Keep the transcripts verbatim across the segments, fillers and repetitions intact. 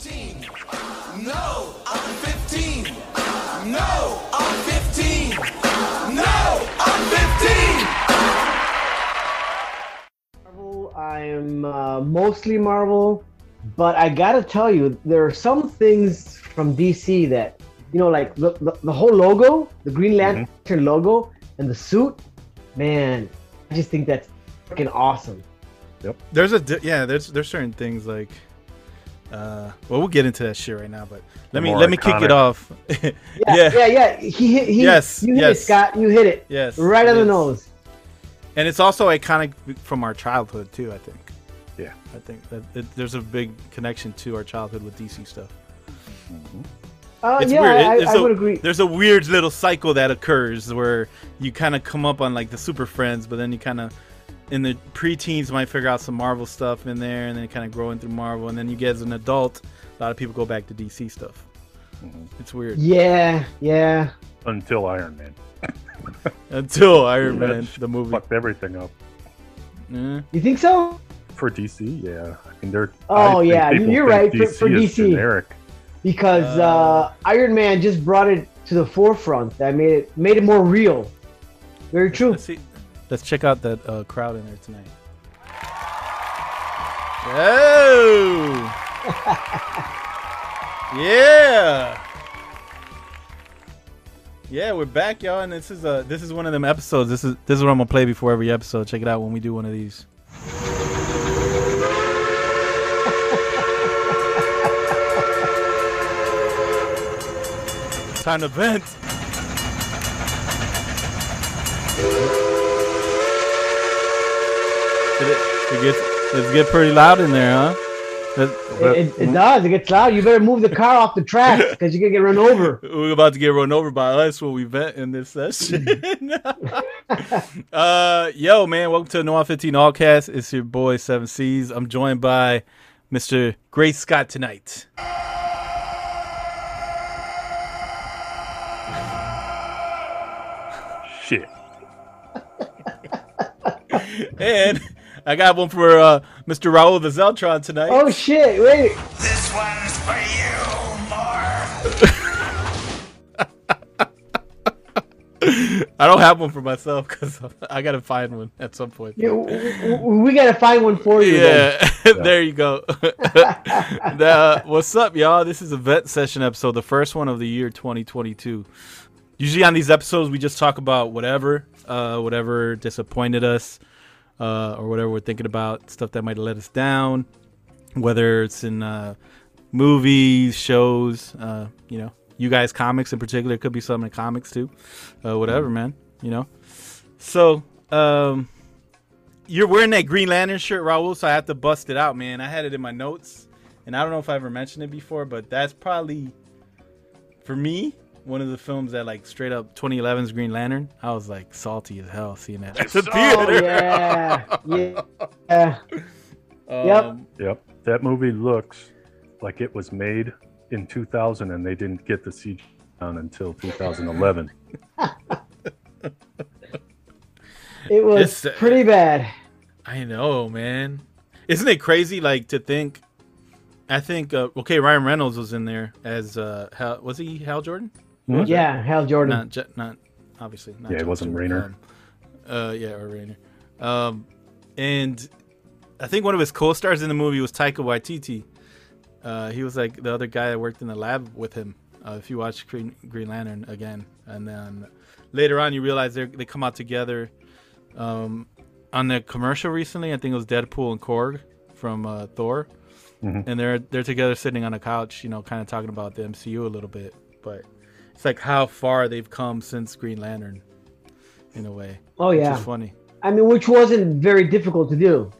fifteen. No, I'm fifteen. No, I'm fifteen. No, I'm fifteen. I am uh, mostly Marvel, but I gotta tell you, there are some things from D C that, you know, like the the, the whole logo, the Green Lantern mm-hmm. logo, and the suit. Man, I just think that's freaking awesome. Yep. There's a yeah. There's there's certain things like. Uh, well, we'll get into that shit right now, but let me let me kick it off. yeah, yeah, yeah, yeah. He hit. He, yes, you hit yes. it, Scott. You hit it. Yes, right on yes. the nose. And it's also iconic from our childhood too. I think. Yeah, I think that it, there's a big connection to our childhood with D C stuff. Mm-hmm. Uh, it's yeah, weird. It, I, I would a, agree. There's a weird little cycle that occurs where you kind of come up on like the Super Friends, but then you kind of. In the pre-teens might figure out some Marvel stuff in there, and then kind of growing through Marvel, and then you get as an adult, a lot of people go back to D C stuff. Mm-hmm. It's weird. Yeah, yeah. Until Iron Man. Until Iron Man, the movie fucked everything up. Yeah. You think so? For D C, yeah. I mean, they're. Oh I yeah, you're right. D C for, for D C, is generic. Because uh, uh, Iron Man just brought it to the forefront. That made it made it more real. Very true. Let's see. Let's check out that uh, crowd in there tonight. Oh! yeah! Yeah, we're back, y'all, and this is a this is one of them episodes. This is this is what I'm gonna play before every episode. Check it out when we do one of these. Time to vent. It, it gets it gets pretty loud in there, huh? It, it, it does. It gets loud. You better move the car off the track because you're gonna get run over. We're about to get run over by us when we vent in this session. uh, yo, man, welcome to the Noir fifteen Allcast. It's your boy Seven C's. I'm joined by Mister Great Scott tonight. Shit. And I got one for uh, Mister Raul the Zeltron tonight. Oh shit! Wait. This one's for you, Marv. I don't have one for myself because I gotta find one at some point. Yeah, we gotta find one for you. Yeah, there you go. Now, what's up, y'all? This is a vet session episode, the first one of the year twenty twenty-two. Usually on these episodes, we just talk about whatever, uh, whatever disappointed us. Uh, or whatever we're thinking about, stuff that might have let us down, whether it's in uh, movies, shows, uh, you know, you guys, comics in particular, it could be something in comics too, uh, whatever, man, you know. So um, you're wearing that Green Lantern shirt, Raul, so I have to bust it out, man. I had it in my notes, and I don't know if I ever mentioned it before, but that's probably, for me, one of the films that, like, straight up twenty eleven's Green Lantern, I was, like, salty as hell seeing that at the theater. Oh, yeah. yeah. Um, yep. Yep. That movie looks like it was made in two thousand and they didn't get the C G I down until two thousand eleven. It was it's, pretty bad. I know, man. Isn't it crazy, like, to think... I think, uh, okay, Ryan Reynolds was in there as... Uh, Hal, was he Hal Jordan? Was yeah, it? Hal Jordan. Not, not obviously. Not yeah, Jordan, it wasn't Rainer. Um, uh, yeah, or Rainer. Um, and I think one of his co-stars in the movie was Taika Waititi. Uh, he was like the other guy that worked in the lab with him. Uh, if you watch Green, Green Lantern again, and then later on you realize they they come out together. Um, on the commercial recently, I think it was Deadpool and Korg from uh, Thor. Mm-hmm. And they're they're together sitting on a couch, you know, kind of talking about the M C U a little bit, but. It's like how far they've come since Green Lantern, in a way. Oh yeah, which is funny. I mean, which wasn't very difficult to do.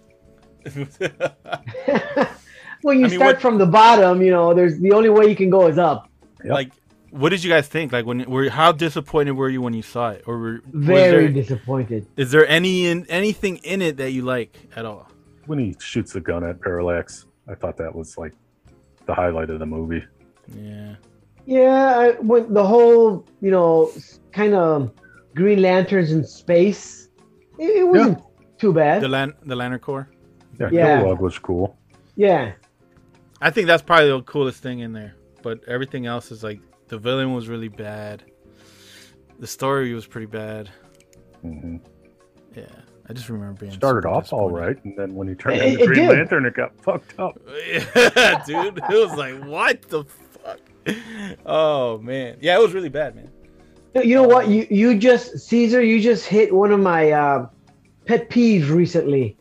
When you I mean, start what, from the bottom, you know, there's the only way you can go is up. Yep. Like, what did you guys think? Like, when were how disappointed were you when you saw it? Or were, very there, disappointed. Is there any in, anything in it that you like at all? When he shoots the gun at Parallax, I thought that was like the highlight of the movie. Yeah. Yeah, I, when the whole, you know, kind of Green Lanterns in space, it, it wasn't yeah. too bad. The, lan- the Lantern Corps? Yeah, yeah. Kilowog was cool. Yeah. I think that's probably the coolest thing in there. But everything else is like, the villain was really bad. The story was pretty bad. Mm-hmm. Yeah, I just remember being started so off all right, and then when he turned into Green Lantern, it got fucked up. Yeah, dude, it was like, what the fuck? Oh man, yeah, it was really bad, man. You know what? You you just Caesar, you just hit one of my uh, pet peeves recently.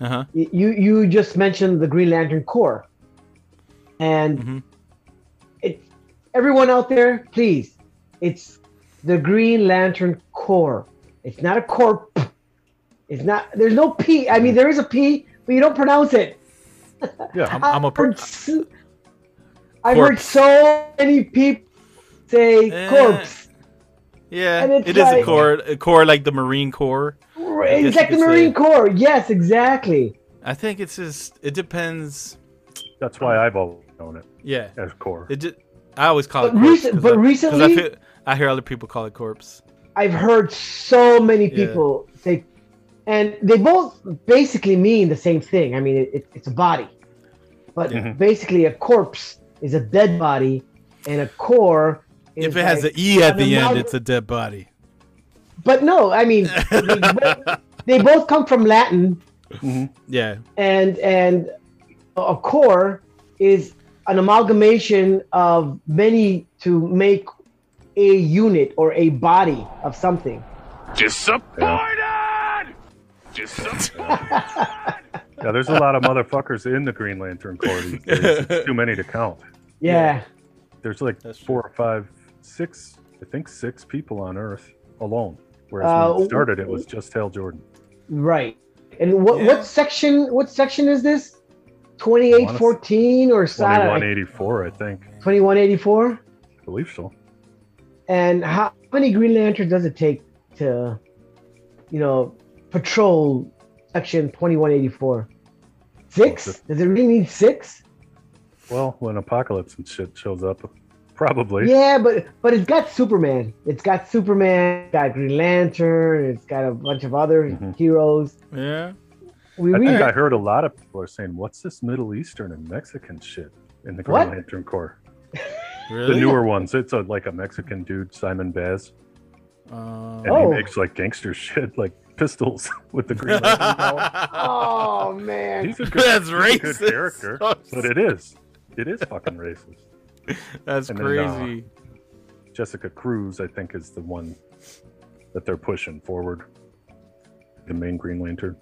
Uh huh. You you just mentioned the Green Lantern Corps, and mm-hmm. it everyone out there, please, it's the Green Lantern Corps. It's not a corp. It's not. There's no P. I mean, there is a P, but you don't pronounce it. Yeah, I'm, I'm a. Per- so, I've heard so many people say eh, corpse. Yeah, it like, is a corps. A corps like the Marine Corps. It's like the Marine say. Corps. Yes, exactly. I think it's just. It depends. That's why I've always known it. Yeah, as corps. It. Just, I always call but it. Corpse rec- but I, recently, I, feel, I hear other people call it corpse. I've heard so many people yeah. say, and they both basically mean the same thing. I mean, it, it's a body, but mm-hmm. basically a corpse is a dead body, and a core is if it like, has an E at the end, it's a dead body. But no, I mean, they, both, they both come from Latin. Mm-hmm. Yeah, and and a core is an amalgamation of many to make a unit or a body of something. Disappointed! Disappointed! Yeah, there's a lot of motherfuckers in the Green Lantern Corps these days. It's too many to count. Yeah. yeah. There's like That's four true. or five, six, I think six people on Earth alone. Whereas uh, when it started, it was just Hal Jordan. Right. And what yeah. what section What section is this? twenty-eight fourteen or twenty-one eighty-four, I think. twenty-one eighty-four? I believe so. And how many Green Lanterns does it take to, you know, patrol Section twenty-one eighty-four? Six? Does it really need six? Well, when Apocalypse and shit shows up, probably. Yeah, but but it's got Superman. It's got Superman, it's got Green Lantern, it's got a bunch of other mm-hmm. heroes. Yeah. We, I we think heard... I heard a lot of people are saying, what's this Middle Eastern and Mexican shit in the Green what? Lantern Corps? Really? The newer ones. It's a, like a Mexican dude, Simon Baz. Uh, and he oh. makes like gangster shit, like pistols with the Green Lantern. Oh, man. He's a good, That's he's racist. A good character, but it is. It is fucking racist. That's and crazy. Then, uh, Jessica Cruz, I think, is the one that they're pushing forward. The main Green Lantern.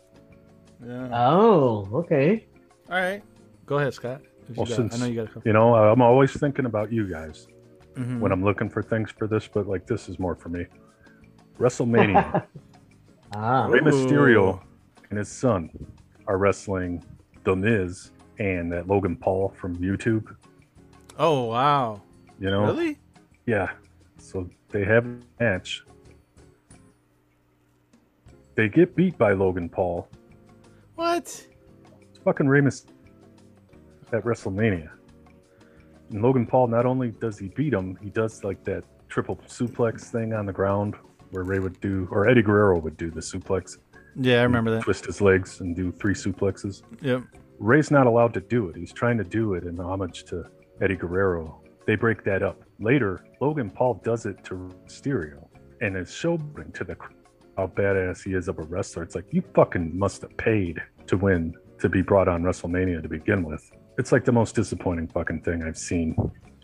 Yeah. Oh, okay. All right. Go ahead, Scott. Well, got, since, I know you, gotta you know, I'm always thinking about you guys mm-hmm. when I'm looking for things for this, but like this is more for me. WrestleMania. ah, Rey Mysterio and his son are wrestling The Miz and that Logan Paul from YouTube. Oh, wow. You know? Really? Yeah. So they have a match. They get beat by Logan Paul. What? It's fucking Rey Mysterio. At WrestleMania, and Logan Paul, not only does he beat him, he does like that triple suplex thing on the ground where Ray would do, or Eddie Guerrero would do the suplex. Yeah, I remember that. Twist his legs and do three suplexes. Yep. Ray's not allowed to do it. He's trying to do it in homage to Eddie Guerrero. They break that up later. Logan Paul does it to Mysterio, and it's showing to the crowd how badass he is of a wrestler. It's like, you fucking must have paid to win to be brought on WrestleMania to begin with. It's like the most disappointing fucking thing I've seen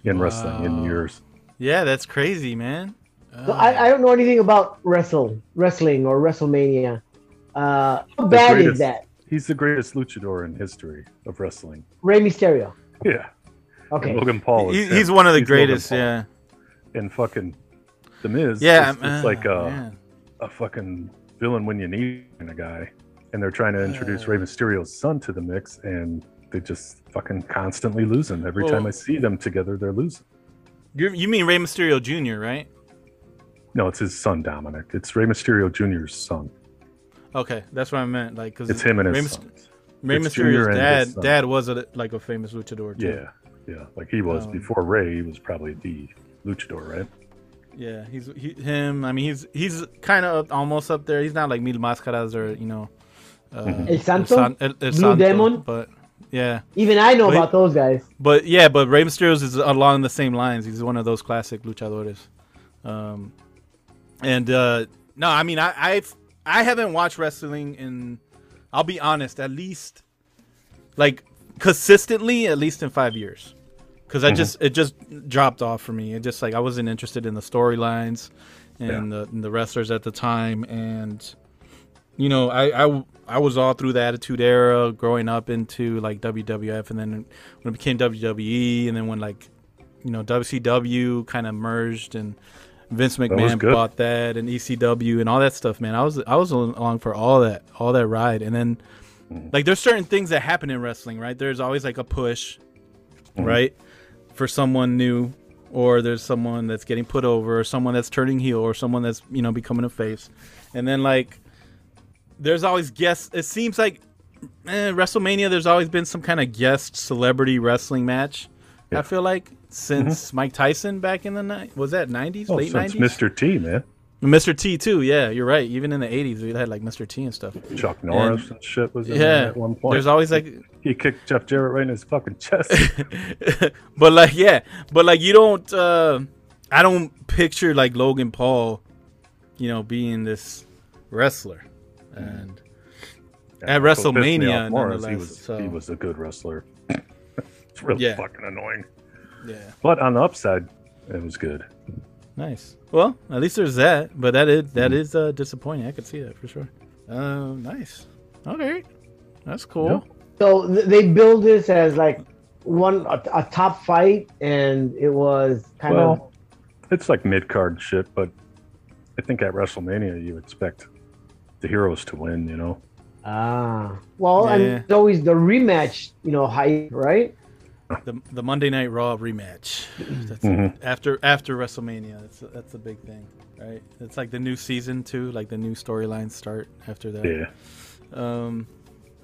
in wow. wrestling in years. Yeah, that's crazy, man. Uh. So I, I don't know anything about wrestle, wrestling or WrestleMania. Uh, how bad greatest, is that? He's the greatest luchador in history of wrestling. Rey Mysterio. Yeah. Okay. And Logan Paul. Is he, he's one of the greatest, yeah. And fucking The Miz. Yeah. It's, it's uh, like a, a fucking villain when you need a guy. And they're trying to introduce uh. Rey Mysterio's son to the mix, and they just fucking constantly lose them. Every well, time I see them together, they're losing. You mean Rey Mysterio Junior, right? No, it's his son, Dominic. It's Rey Mysterio Junior's son. Okay, that's what I meant. Like, cause it's him and his Rey son. Rey Mysterio's dad. Dad was a, like a famous luchador too. Yeah, yeah. Like he was um, before Rey. He was probably the luchador, right? Yeah, he's he, him. I mean, he's he's kind of almost up there. He's not like Mil Mascaras or you know, uh, mm-hmm. El Santo, El, El, El Blue Santo, Demon, but. Yeah. Even I know but, about those guys. But yeah, but Rey Mysterio's is along the same lines. He's one of those classic luchadores. Um, and uh, no, I mean, I I've, I haven't watched wrestling in, I'll be honest, at least like consistently, at least in five years. Because I mm-hmm. just it just dropped off for me. It just like I wasn't interested in the storylines and, yeah. the, and the wrestlers at the time. And, you know, I, I, I was all through the Attitude Era growing up into like W W F. And then when it became W W E and then when like, you know, W C W kind of merged and Vince McMahon that bought that and E C W and all that stuff, man. I was I was along for all that, all that ride. And then mm-hmm. like there's certain things that happen in wrestling, right? There's always like a push, mm-hmm. right? For someone new, or there's someone that's getting put over, or someone that's turning heel, or someone that's, you know, becoming a face. And then like there's always guests. It seems like eh, WrestleMania there's always been some kind of guest celebrity wrestling match. Yeah. I feel like since mm-hmm. Mike Tyson back in the night, was that nineties, oh, late nineties? Mister T, man. Mister T too, yeah, you're right. Even in the eighties, we had like Mister T and stuff. Chuck Norris and, and shit was in yeah, there at one point. There's always like he kicked Jeff Jarrett right in his fucking chest. But like, yeah, but like you don't, uh, I don't picture like Logan Paul, you know, being this wrestler. And yeah, at WrestleMania, Morris, he was so. he was a good wrestler. It's really yeah. fucking annoying. Yeah, but on the upside, it was good. Nice. Well, at least there's that, but that is that mm. is uh, disappointing. I could see that for sure. Uh, nice. All right, that's cool. Yep. So th- they build this as like one a, a top fight, and it was kind well, of it's like mid card shit. But I think at WrestleMania, you expect the heroes to win, you know. Ah, well, yeah. And it's always the rematch, you know, hype, right? The the Monday Night Raw rematch. That's mm-hmm. a, after after WrestleMania. That's a, that's a big thing, right? It's like the new season too. Like the new storylines start after that. Yeah. Um,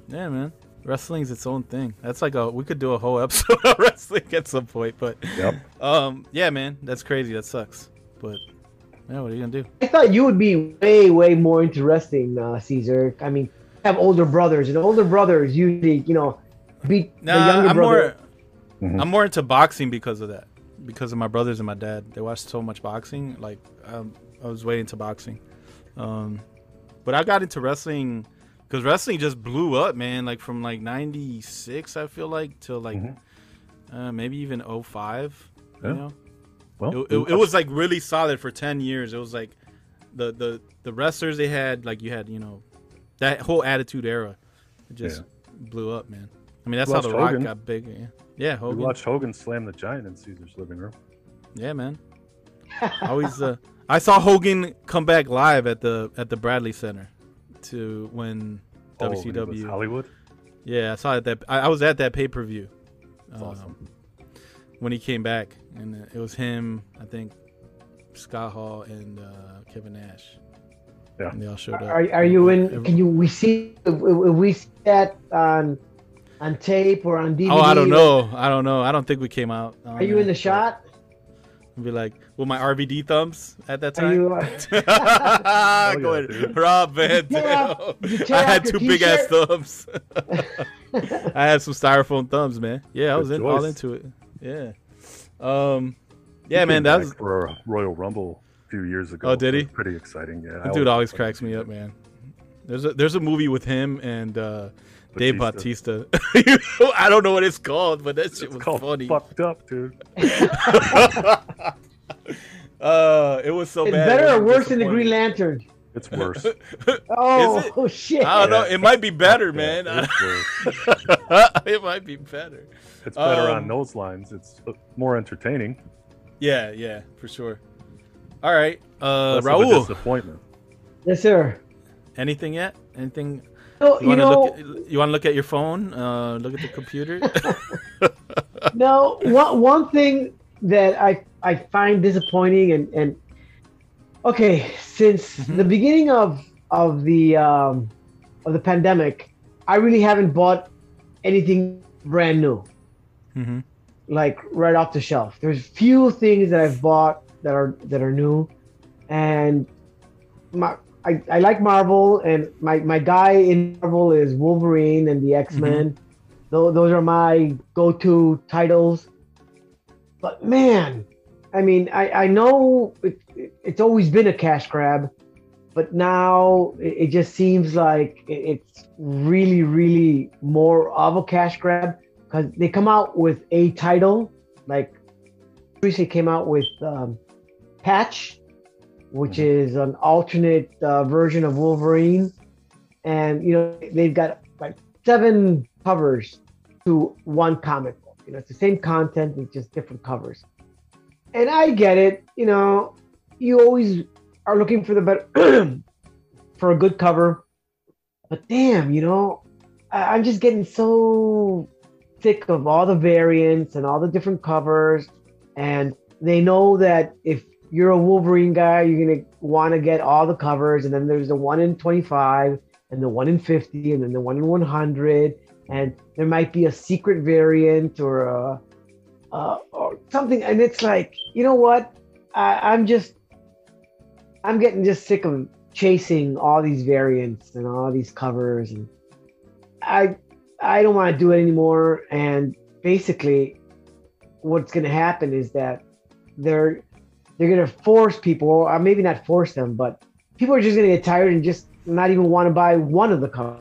yeah, man. Wrestling's its own thing. That's like a we could do a whole episode of wrestling at some point, but yep. um, yeah, man. That's crazy. That sucks. But yeah, what are you gonna do? I thought you would be way way more into wrestling, uh, Caesar. I mean, I have older brothers, and older brothers usually, you know, beat nah, the younger I'm brother. More, Mm-hmm. I'm more into boxing because of that, because of my brothers and my dad. They watched so much boxing. Like um, I was way into boxing, um, but I got into wrestling because wrestling just blew up, man. Like from like ninety-six, I feel like, till like mm-hmm. uh, maybe even oh five. Yeah. You know, well, it, it, it was like really solid for ten years. It was like the the the wrestlers they had, like you had, you know, that whole Attitude Era, it just yeah. blew up, man. I mean, that's how The Rock Hogan. got big. Yeah, yeah Hogan. We watched Hogan slam the Giant in Caesar's living room. Yeah, man. Always. Uh, I saw Hogan come back live at the at the Bradley Center to when oh, W C W when it was Hollywood. Yeah, I saw it. That I, I was at that pay per view. Um, awesome. When he came back, and it was him, I think, Scott Hall and uh, Kevin Nash. Yeah, and they all showed up. Are, are you in? Everyone, can you we see if, if we see that on? On tape or on D V D? Oh, I don't know. I don't know. I don't think we came out. Are know. you in the shot? I'd be like, well, my R V D thumbs at that time. Are you, uh... Go ahead. Rob Van Dam. I had two big ass thumbs. I had some styrofoam thumbs, man. Yeah, I was in, all into it. Yeah. Um, yeah, man. That was for a Royal Rumble a few years ago. Oh, did he? Pretty exciting. Yeah. That dude always cracks me up, man. There's a there's a movie with him and. Uh, Dave Bautista. Bautista. I don't know what it's called, but that shit it's was called funny. Fucked up, dude. uh, it was so it's bad. It's better or worse than the Green Lantern? It's worse. oh, it? oh shit! I don't know. It might be better, man. It might be better. It's better um, on those lines. It's more entertaining. Yeah, yeah, for sure. All right, uh, Raul. Disappointment. Yes, sir. Anything yet? Anything? No, you, you, know, look at, you want to look at your phone, uh, look at the computer? No, one, one thing that I, I find disappointing, and, and okay, since mm-hmm. the beginning of of the um, of the pandemic, I really haven't bought anything brand new, mm-hmm. like right off the shelf. There's few things that I've bought that are that are new, and my. I, I like Marvel, and my, my guy in Marvel is Wolverine and the X-Men. Mm-hmm. Those those are my go-to titles. But man, I mean, I I know it, it's always been a cash grab, but now it, it just seems like it's really, really more of a cash grab because they come out with a title. Like recently came out with um, Patch, which is an alternate uh, version of Wolverine. And, you know, they've got like seven covers to one comic book. You know, it's the same content, it's just different covers. And I get it. You know, you always are looking for the better, for a good cover. But damn, you know, I- I'm just getting so sick of all the variants and all the different covers. And they know that if you're a Wolverine guy, you're going to want to get all the covers. And then there's the one in twenty-five and the one in fifty and then the one in one hundred. And there might be a secret variant or a, uh, or something. And it's like, you know what? I, I'm just, I'm getting just sick of chasing all these variants and all these covers. And I, I don't want to do it anymore. And basically, what's going to happen is that they're they're going to force people, or maybe not force them, but people are just going to get tired and just not even want to buy one of the covers,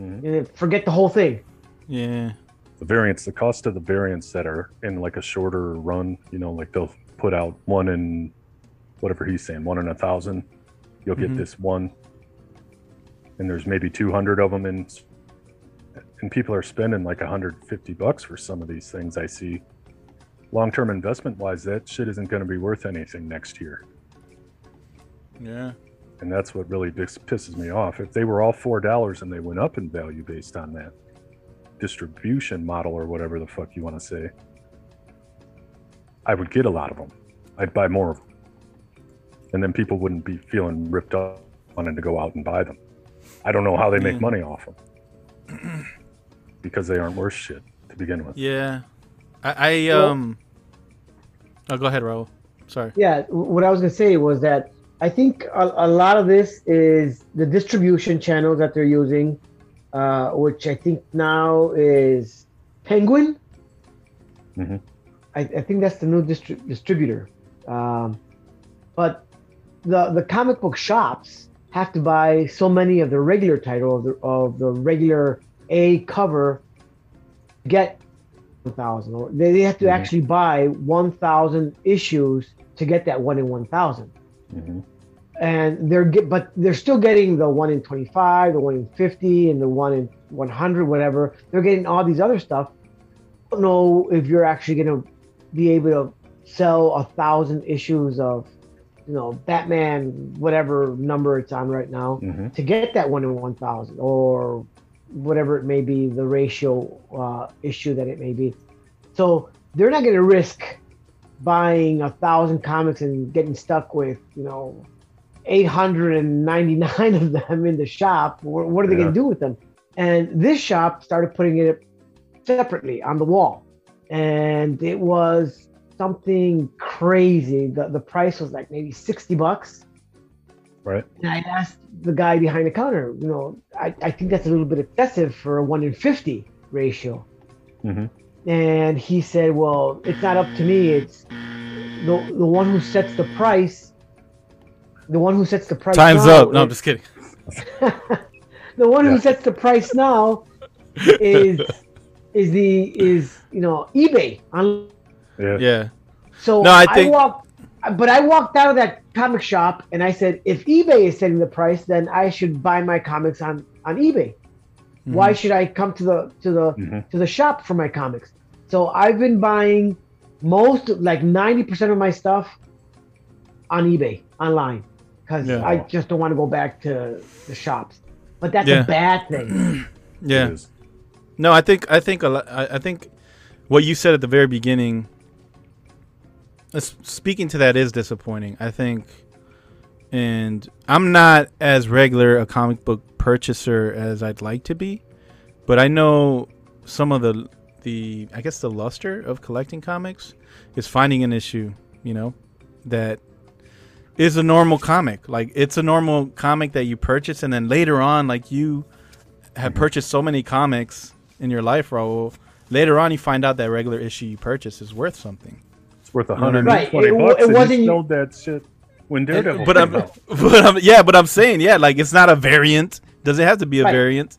mm-hmm. and forget the whole thing. Yeah, the variants, the cost of the variants that are in like a shorter run, you know, like they'll put out one in whatever he's saying, one in a thousand. You'll get mm-hmm. this one, and there's maybe two hundred of them, and and people are spending like a hundred fifty bucks for some of these things I see. Long-term investment-wise, that shit isn't going to be worth anything next year. Yeah. And that's what really dis- pisses me off. If they were all four dollars and they went up in value based on that distribution model or whatever the fuck you want to say, I would get a lot of them. I'd buy more of them. And then people wouldn't be feeling ripped off wanting to go out and buy them. I don't know how they make yeah. money off them because they aren't worth shit to begin with. Yeah. I, I um. Well, oh, go ahead, Raul. Sorry. Yeah, what I was gonna say was that I think a, a lot of this is the distribution channels that they're using, uh, which I think now is Penguin. Mm-hmm. I, I think that's the new distri- distributor, um, but the the comic book shops have to buy so many of the regular title of the of the regular A cover to get. Thousand, or they have to mm-hmm. actually buy one thousand issues to get that one in one thousand, mm-hmm. and they're get, but they're still getting the one in twenty-five, the one in fifty, and the one in one hundred, whatever. They're getting all these other stuff. I don't know if you're actually going to be able to sell a thousand issues of, you know, Batman, whatever number it's on right now, mm-hmm. to get that one in one thousand or. Whatever it may be, the ratio uh, issue that it may be. So they're not going to risk buying a thousand comics and getting stuck with, you know, eight hundred ninety-nine of them in the shop. What are they yeah. going to do with them? And this shop started putting it separately on the wall. And it was something crazy. The, the price was like maybe sixty bucks. Right. And I asked the guy behind the counter, you know, I, I think that's a little bit excessive for a one in fifty ratio. Mm-hmm. And he said, well, it's not up to me. It's the the one who sets the price. The one who sets the price. Time's now, up. No, I'm just kidding. the one yeah. who sets the price now is is the is you know eBay. Yeah. yeah. So no, I, think... I walked. But I walked out of that comic shop and I said, if eBay is setting the price, then I should buy my comics on, on eBay. Mm-hmm. Why should I come to the to the mm-hmm. to the shop for my comics? So I've been buying most, like ninety percent of my stuff on eBay online because yeah. I just don't want to go back to the shops. But that's yeah. a bad thing. yeah. No, I think I think a lot, I, I think what you said at the very beginning. Speaking to that is disappointing, I think, and I'm not as regular a comic book purchaser as I'd like to be, but I know some of the the I guess the luster of collecting comics is finding an issue, you know, that is a normal comic, like it's a normal comic that you purchase, and then later on, like you have purchased so many comics in your life, Raul, later on you find out that regular issue you purchase is worth something. It's worth one hundred twenty right. bucks. It, it wasn't you that shit when Daredevil. It, but I'm, out. but I'm, yeah, but I'm saying, yeah, like it's not a variant. Does it have to be a right. variant?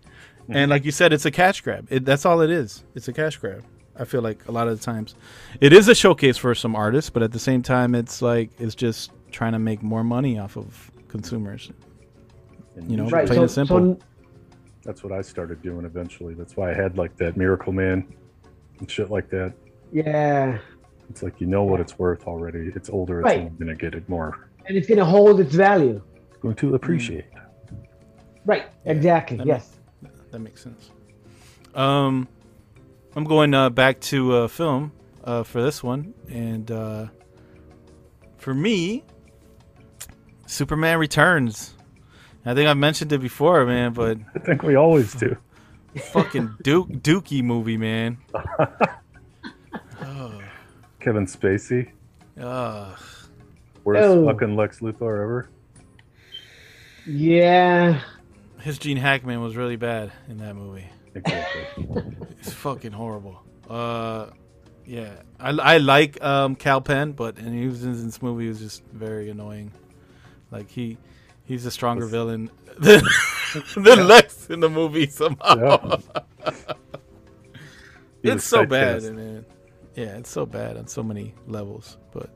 Mm-hmm. And like you said, it's a cash grab. It, that's all it is. It's a cash grab. I feel like a lot of the times, it is a showcase for some artists, but at the same time, it's like it's just trying to make more money off of consumers. You know, right. plain so, and simple. So, that's what I started doing eventually. That's why I had like that Miracle Man and shit like that. Yeah. It's like, you know what it's worth already. It's older. Right. It's only going to get it more. And it's going to hold its value. It's going to appreciate. Right. Yeah. Exactly. That yes. Makes, that makes sense. Um, I'm going uh, back to uh, film uh, for this one. And uh, for me, Superman Returns. I think I've mentioned it before, man, but I think we always do. Fucking Duke Dookie movie, man. oh. Kevin Spacey. Uh, Worst oh. fucking Lex Luthor ever. Yeah. His Gene Hackman was really bad in that movie. Exactly. It's fucking horrible. Uh, yeah, I, I like um, Cal Penn, but and he was in this movie. He was just very annoying. Like he. He's a stronger Let's, villain than, than yeah. Lex in the movie somehow. Yeah. It's so bad, man. Yeah, it's so bad on so many levels. But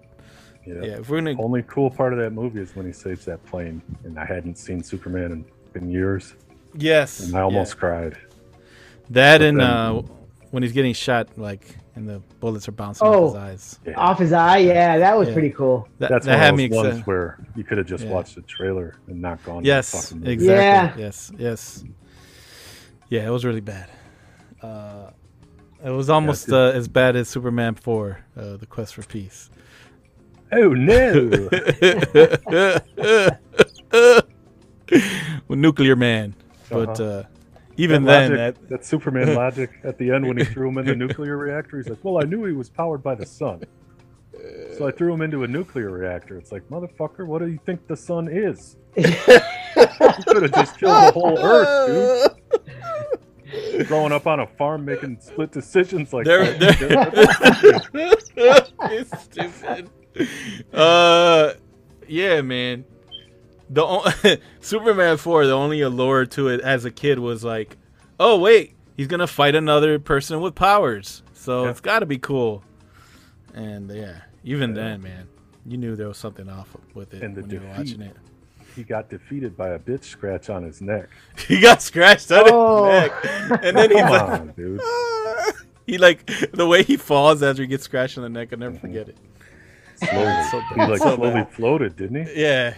yeah, yeah if we're gonna... only cool part of that movie is when he saves that plane, and I hadn't seen Superman in, in years. Yes, and I almost yeah. cried. That but and then... uh, when he's getting shot, like and the bullets are bouncing oh, off his eyes. Yeah. Off his eye, yeah, that was yeah. pretty cool. That, That's that one had of those me ones where you could have just yeah. watched the trailer and not gone. Yes, to the exactly. Yeah. Yes, yes. Yeah, it was really bad. Uh, it was almost yeah, it uh, as bad as Superman four, uh, The Quest for Peace. Oh, no. Well, Nuclear Man. Uh-huh. But... Uh, Even that then, logic, that... that Superman logic at the end when he threw him in the nuclear reactor, he's like, well, I knew he was powered by the sun. So I threw him into a nuclear reactor. It's like, motherfucker, what do you think the sun is? You could have just killed the whole earth, dude. Growing up on a farm making split decisions like they're, that. They're... It's stupid. Uh, yeah, man. The o- Superman four, the only allure to it as a kid was like, oh, wait, he's going to fight another person with powers. So yeah. it's got to be cool. And, yeah, even yeah. then, man, you knew there was something off with it and the when defeat, you were watching it. He got defeated by a bitch scratch on his neck. He got scratched on oh. his neck. And then he's like, on, dude. He, like, the way he falls after he gets scratched on the neck, I'll never mm-hmm. forget it. Slowly. So he, like, so slowly bad. floated, didn't he? Yeah.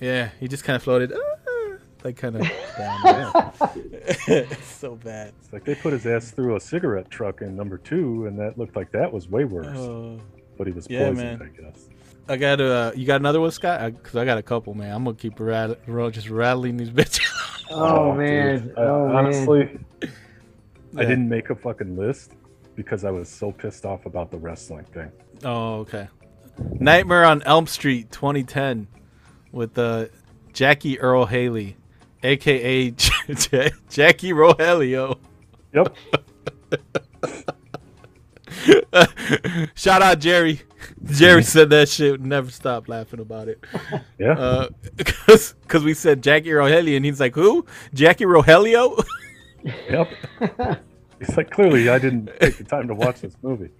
Yeah, he just kind of floated, ah, like kind of down. It's so bad. It's like they put his ass through a cigarette truck in number two, and that looked like that was way worse. Uh, but he was yeah, poisoned, man. I guess. I got a. Uh, you got another one, Scott? Because I, I got a couple, man. I'm gonna keep rat- just rattling these bitches. Oh, oh man! I, oh, honestly, man. I yeah. didn't make a fucking list because I was so pissed off about the wrestling thing. Oh, okay. Nightmare on Elm Street, twenty ten. With uh, Jackie Earl Haley, a k a. J- J- Jackie Rogelio. Yep. uh, shout out Jerry. Jerry said that shit. Never stopped laughing about it. Yeah. Because uh, we said Jackie Rogelio, and he's like, who? Jackie Rogelio? Yep. He's like, clearly I didn't take the time to watch this movie.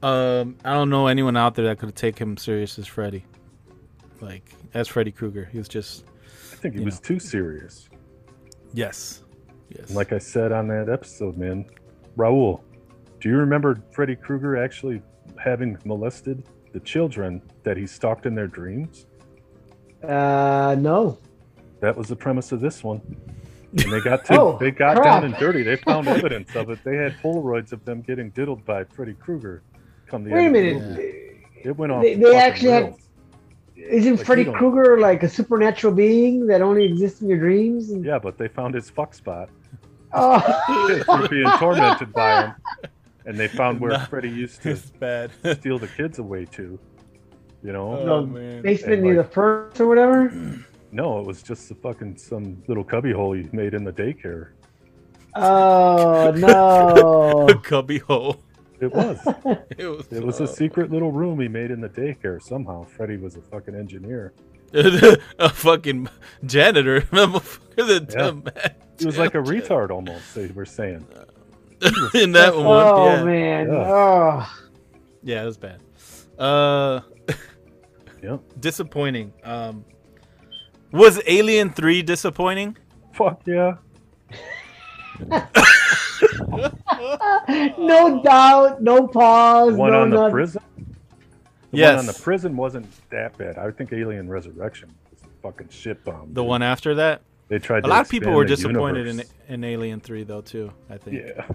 Um, I don't know anyone out there that could take him serious as Freddy, like as Freddy Krueger. He was just. I think he was know. too serious. Yes. Yes. Like I said on that episode, man, Raul, do you remember Freddy Krueger actually having molested the children that he stalked in their dreams? Uh, no. That was the premise of this one. And they got to, oh, they got crap. down and dirty. They found evidence of it. They had Polaroids of them getting diddled by Freddy Krueger. Come the Wait a minute! It went off. They, they actually had. Isn't like, Freddy Krueger like a supernatural being that only exists in your dreams? And... Yeah, but they found his fuck spot. Oh, were being tormented by him, and they found where no, Freddy used to bad. steal the kids away to. You know, oh, the basement near like, the furnace or whatever. No, it was just the fucking some little cubby hole you made in the daycare. Oh, no. A cubby hole. It was. It was, it was uh, a secret little room he made in the daycare somehow. Freddy was a fucking engineer. A fucking janitor. Yeah. He was like a retard almost, they were saying. In that one. Oh, yeah. man. Yeah, oh. yeah it was bad. Uh, yeah. Disappointing. Um, was Alien three disappointing? Fuck yeah. No doubt, no pause. One no on nothing. The prison? The yes. one on the prison wasn't that bad. I think Alien Resurrection was a fucking shit bomb. The dude. one after that? They tried. A lot of people were disappointed in, in Alien three, though, too, I think. Yeah.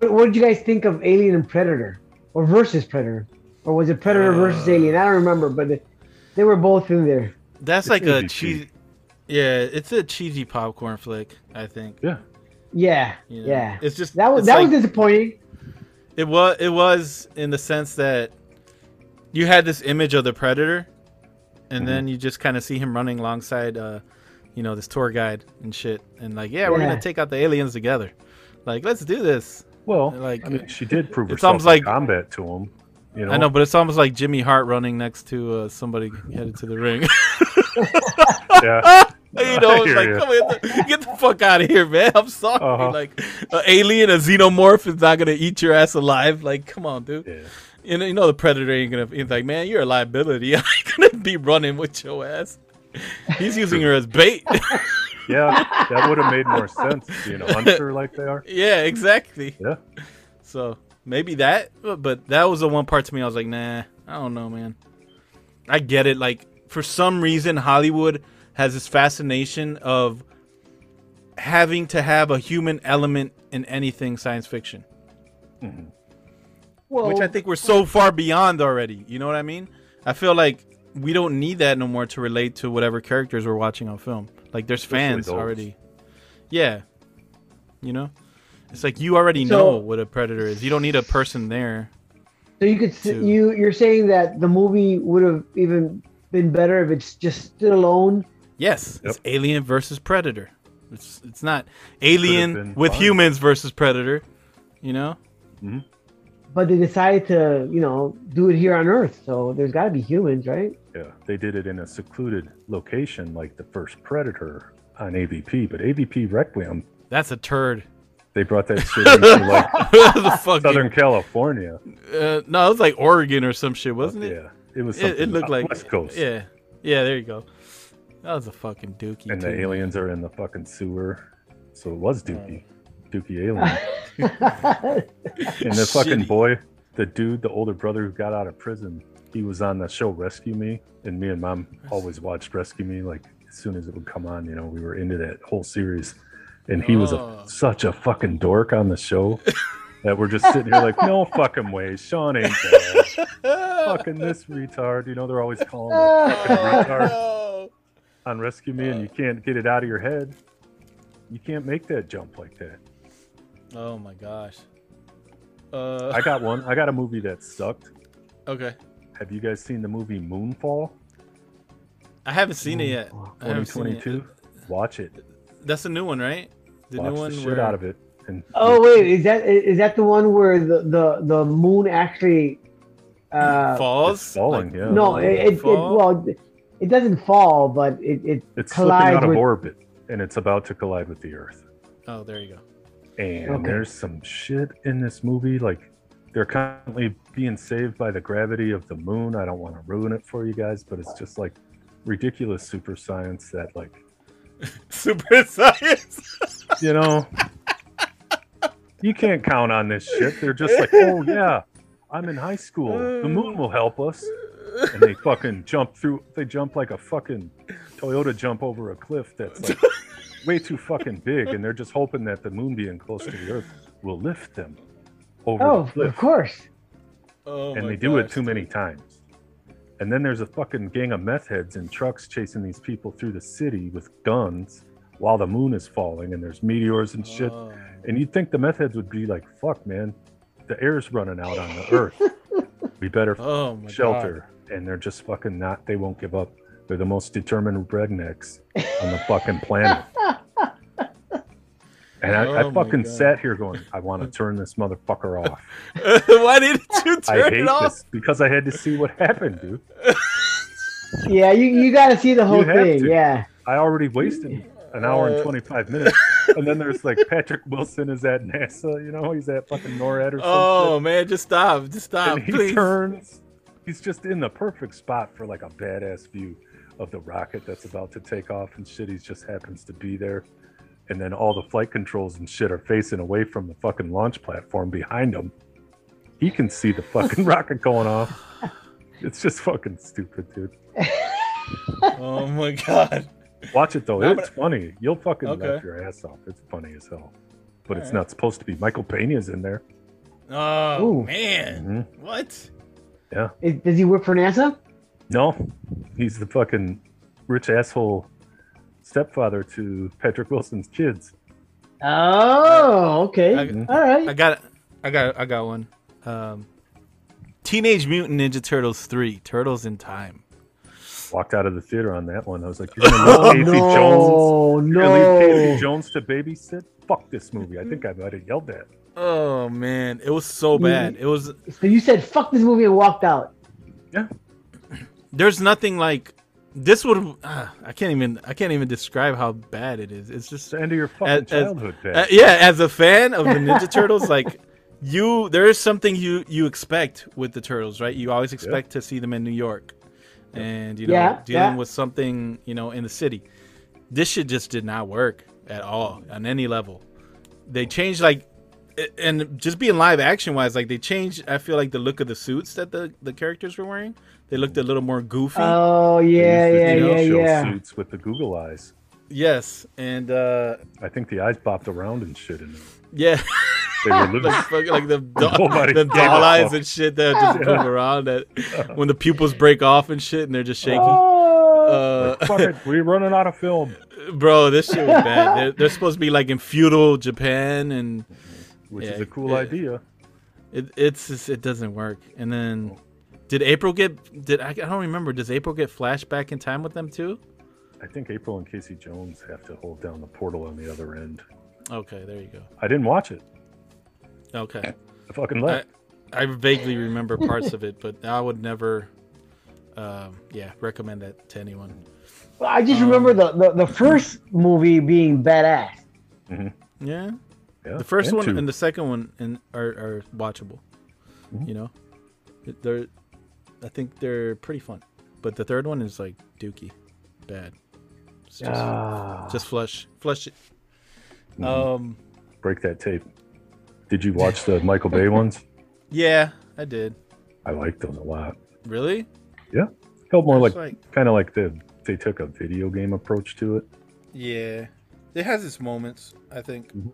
Yeah. What did you guys think of Alien and Predator? Or versus Predator? Or was it Predator uh, versus Alien? I don't remember, but they, they were both in there. That's it's like a cheesy. Yeah, it's a cheesy popcorn flick, I think. Yeah. Yeah, you know, yeah. It's just that was that like, was disappointing. It was it was in the sense that you had this image of the Predator, and mm-hmm. then you just kind of see him running alongside, uh, you know, this tour guide and shit, and like, yeah, yeah, we're gonna take out the aliens together, like, let's do this. Well, and like, I mean, she did prove herself in like, combat to him. You know? I know, but it's almost like Jimmy Hart running next to uh, somebody headed to the ring. Yeah. You know, it's like, you. Come here, get the fuck out of here, man. I'm sorry. Uh-huh. Like, an alien, a xenomorph is not going to eat your ass alive. Like, come on, dude. Yeah. You, know, you know, the Predator ain't going to, he's like, man, you're a liability. I ain't going to be running with your ass. He's using her as bait. Yeah, that would have made more sense, you know, hunter like they are. Yeah, exactly. Yeah. So, maybe that, but that was the one part to me I was like, nah, I don't know, man. I get it. Like, for some reason, Hollywood has this fascination of having to have a human element in anything science fiction. Mm-hmm. Well, which I think we're so far beyond already. You know what I mean? I feel like we don't need that no more to relate to whatever characters we're watching on film. Like, there's fans already. Yeah. You know? It's like you already so, know what a predator is. You don't need a person there. So you could to... you you're saying that the movie would have even been better if it's just stood alone. Yes, yep. It's Alien versus Predator. It's it's not Alien with fun. Humans versus Predator, you know. Mm-hmm. But they decided to, you know, do it here on Earth, so there's got to be humans, right? Yeah, they did it in a secluded location, like the first Predator on A V P, but A V P Requiem. That's a turd. They brought that shit into like the fucking... Southern California. Uh, no, it was like Oregon or some shit, wasn't oh, it? Yeah, it was. It, it looked like West Coast. Yeah, yeah. There you go. That was a fucking dookie. And too, the aliens man. Are in the fucking sewer. So it was dookie. Uh, dookie alien. And the fucking Shitty. boy, the dude, the older brother who got out of prison, he was on the show Rescue Me. And me and mom always watched Rescue Me. Like, as soon as it would come on, you know, we were into that whole series. And he was a, such a fucking dork on the show that we're just sitting here like, no fucking way. Sean ain't bad. Fucking this retard. You know, they're always calling him a fucking retard. On Rescue Me, uh, and you can't get it out of your head. You can't make that jump like that. Oh my gosh. Uh, I got one. I got a movie that sucked. Okay. Have you guys seen the movie Moonfall? I haven't seen Moonfall. it yet. twenty twenty-two. Watch it. That's a new one, right? The Watch new one. The shit where... out of it. And... Oh wait, is that is that the one where the the, the moon actually uh, falls? It's falling, like, yeah. No, it, it, it well. It doesn't fall, but it, it it's slipping out of with... orbit, and it's about to collide with the Earth. Oh, there you go. And okay. There's some shit in this movie. Like, they're constantly being saved by the gravity of the moon. I don't want to ruin it for you guys, but it's just like ridiculous super science that like... Super science? You know, you can't count on this shit. They're just like, oh yeah, I'm in high school. The moon will help us. And they fucking jump through, they jump like a fucking Toyota jump over a cliff that's like way too fucking big. And they're just hoping that the moon being close to the Earth will lift them over oh, the cliff. Of course. Oh, and they gosh, do it too dude. many times. And then there's a fucking gang of meth heads in trucks chasing these people through the city with guns while the moon is falling. And there's meteors and shit. Oh. And you'd think the meth heads would be like, fuck, man, the air's running out on the Earth. We better oh, my shelter. God. And they're just fucking not, they won't give up. They're the most determined rednecks on the fucking planet. And I, oh I fucking sat here going, I want to turn this motherfucker off. Why didn't you turn I hate it off? This because I had to see what happened, dude. Yeah, you, you got to see the whole thing. To. Yeah. I already wasted an hour uh, and twenty-five minutes. And then there's like Patrick Wilson is at NASA, you know, he's at fucking NORAD or something. Oh, shit. Man, just stop. Just stop. And he please. turns. He's just in the perfect spot for like a badass view of the rocket that's about to take off and shit. He just happens to be there. And then all the flight controls and shit are facing away from the fucking launch platform behind him. He can see the fucking rocket going off. It's just fucking stupid, dude. Oh my god. Watch it though. No, it's but... funny. You'll fucking okay. laugh your ass off. It's funny as hell. But all it's right. not supposed to be. Michael Pena's in there. Oh, Ooh. man. Mm-hmm. What? Yeah. Is, does he work for NASA? No. He's the fucking rich asshole stepfather to Patrick Wilson's kids. Oh, okay. I, mm-hmm. All right. I got I got I got one. Um, Teenage Mutant Ninja Turtles three, Turtles in Time. Walked out of the theater on that one. I was like, you're going to leave Casey no, Jones? No. You're going to leave Casey Jones to babysit? Fuck this movie. I think I might have yelled that. Oh, man. It was so bad. It was. So you said, fuck this movie and walked out. Yeah. There's nothing like... This would uh, I can't even I can't even describe how bad it is. It's just the end of your fucking as, childhood. As, uh, yeah, as a fan of the Ninja Turtles, like you, there is something you you expect with the Turtles, right? You always expect yep. to see them in New York, yep. and you know yeah, dealing yeah. with something you know in the city. This shit just did not work at all on any level. They changed like, and just being live action wise, like they changed. I feel like the look of the suits that the the characters were wearing. They looked a little more goofy. Oh yeah, yeah, you know, yeah, yeah. Suits with the Google eyes. Yes, and uh, I think the eyes bopped around and shit in them. Yeah, they were little, like, like the doll, the doll eyes and shit that just yeah. move around. That when the pupils break off and shit, and they're just shaking. Oh, uh, fuck it, we're running out of film, bro. This shit was bad. They're, they're supposed to be like in feudal Japan, and which yeah, is a cool it, idea. It it's just, it doesn't work, and then. Did April get? Did I? I don't remember. Does April get flashed back in time with them too? I think April and Casey Jones have to hold down the portal on the other end. Okay, there you go. I didn't watch it. Okay, I fucking left. I, I vaguely remember parts of it, but I would never, um, yeah, recommend that to anyone. Well, I just um, remember the, the the first movie being badass. Mm-hmm. Yeah. yeah, the first and one two. and the second one in, are are watchable. Mm-hmm. You know, they're. I think they're pretty fun, but the third one is like dookie, bad. It's just, ah. just flush, flush it. Mm-hmm. Um, break that tape. Did you watch the Michael Bay ones? Yeah, I did. I liked them a lot. Really? Yeah, it felt more like, like kind of like the they took a video game approach to it. Yeah, it has its moments, I think, mm-hmm.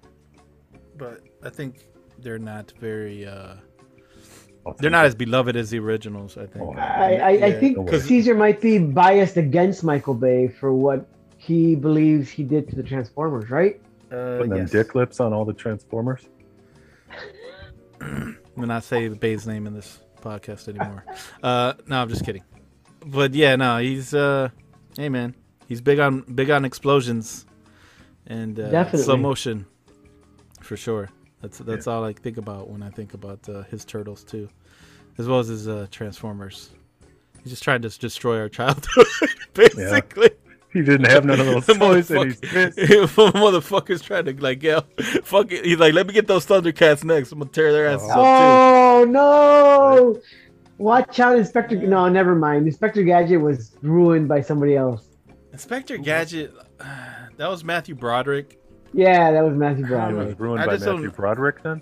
but I think they're not very. Uh, They're not as beloved as the originals, I think. Oh, I, I, yeah. I think no Caesar might be biased against Michael Bay for what he believes he did to the Transformers, right? Uh, Putting yes. them dick lips on all the Transformers? When I say Bay's name in this podcast anymore. uh, no, I'm just kidding. But yeah, no, he's, uh, hey man, he's big on big on explosions and uh, slow motion for sure. That's that's yeah. all I think about when I think about uh, his Turtles too, as well as his uh, Transformers. He just tried to destroy our childhood, basically. Yeah. He didn't have none of those toys, and he's pissed. Motherfuckers trying to like, yeah, fuck it. He's like, let me get those Thundercats next. I'm gonna tear their asses oh. up too. Oh no! Right. Watch out, Inspector. No, never mind. Inspector Gadget was ruined by somebody else. Inspector Gadget. That was Matthew Broderick. Yeah, that was Matthew Broderick. It was ruined I by Matthew don't... Broderick then?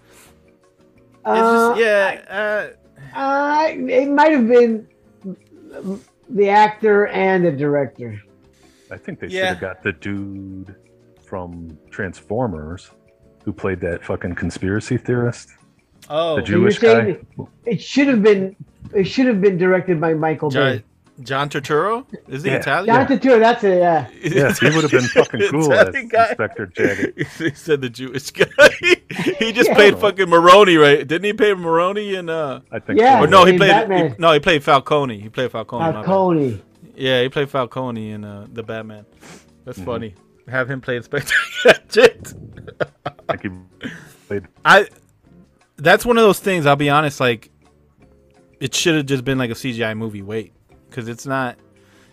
Uh, just, yeah. Uh... Uh, it might have been the actor and the director. I think they yeah. should have got the dude from Transformers who played that fucking conspiracy theorist. Oh. The Jewish guy. It should have been It should have been directed by Michael John, Bay. John Turturro? Is he yeah. Italian? John yeah. Turturro, that's it, yeah. Yes, he would have been fucking cool as Inspector Gadget. He said the Jewish guy. He just yeah. played fucking Maroni, right? Didn't he play Maroni in uh I think yeah, so. Or no, he played he, no, he played Falcone. He played Falcone. Falcone. Yeah, he played Falcone in uh, the Batman. That's mm-hmm. funny. have him play Inspector Gadget. Like he played. I. That's one of those things. I'll be honest. Like, it should have just been like a C G I movie. Wait, because it's not.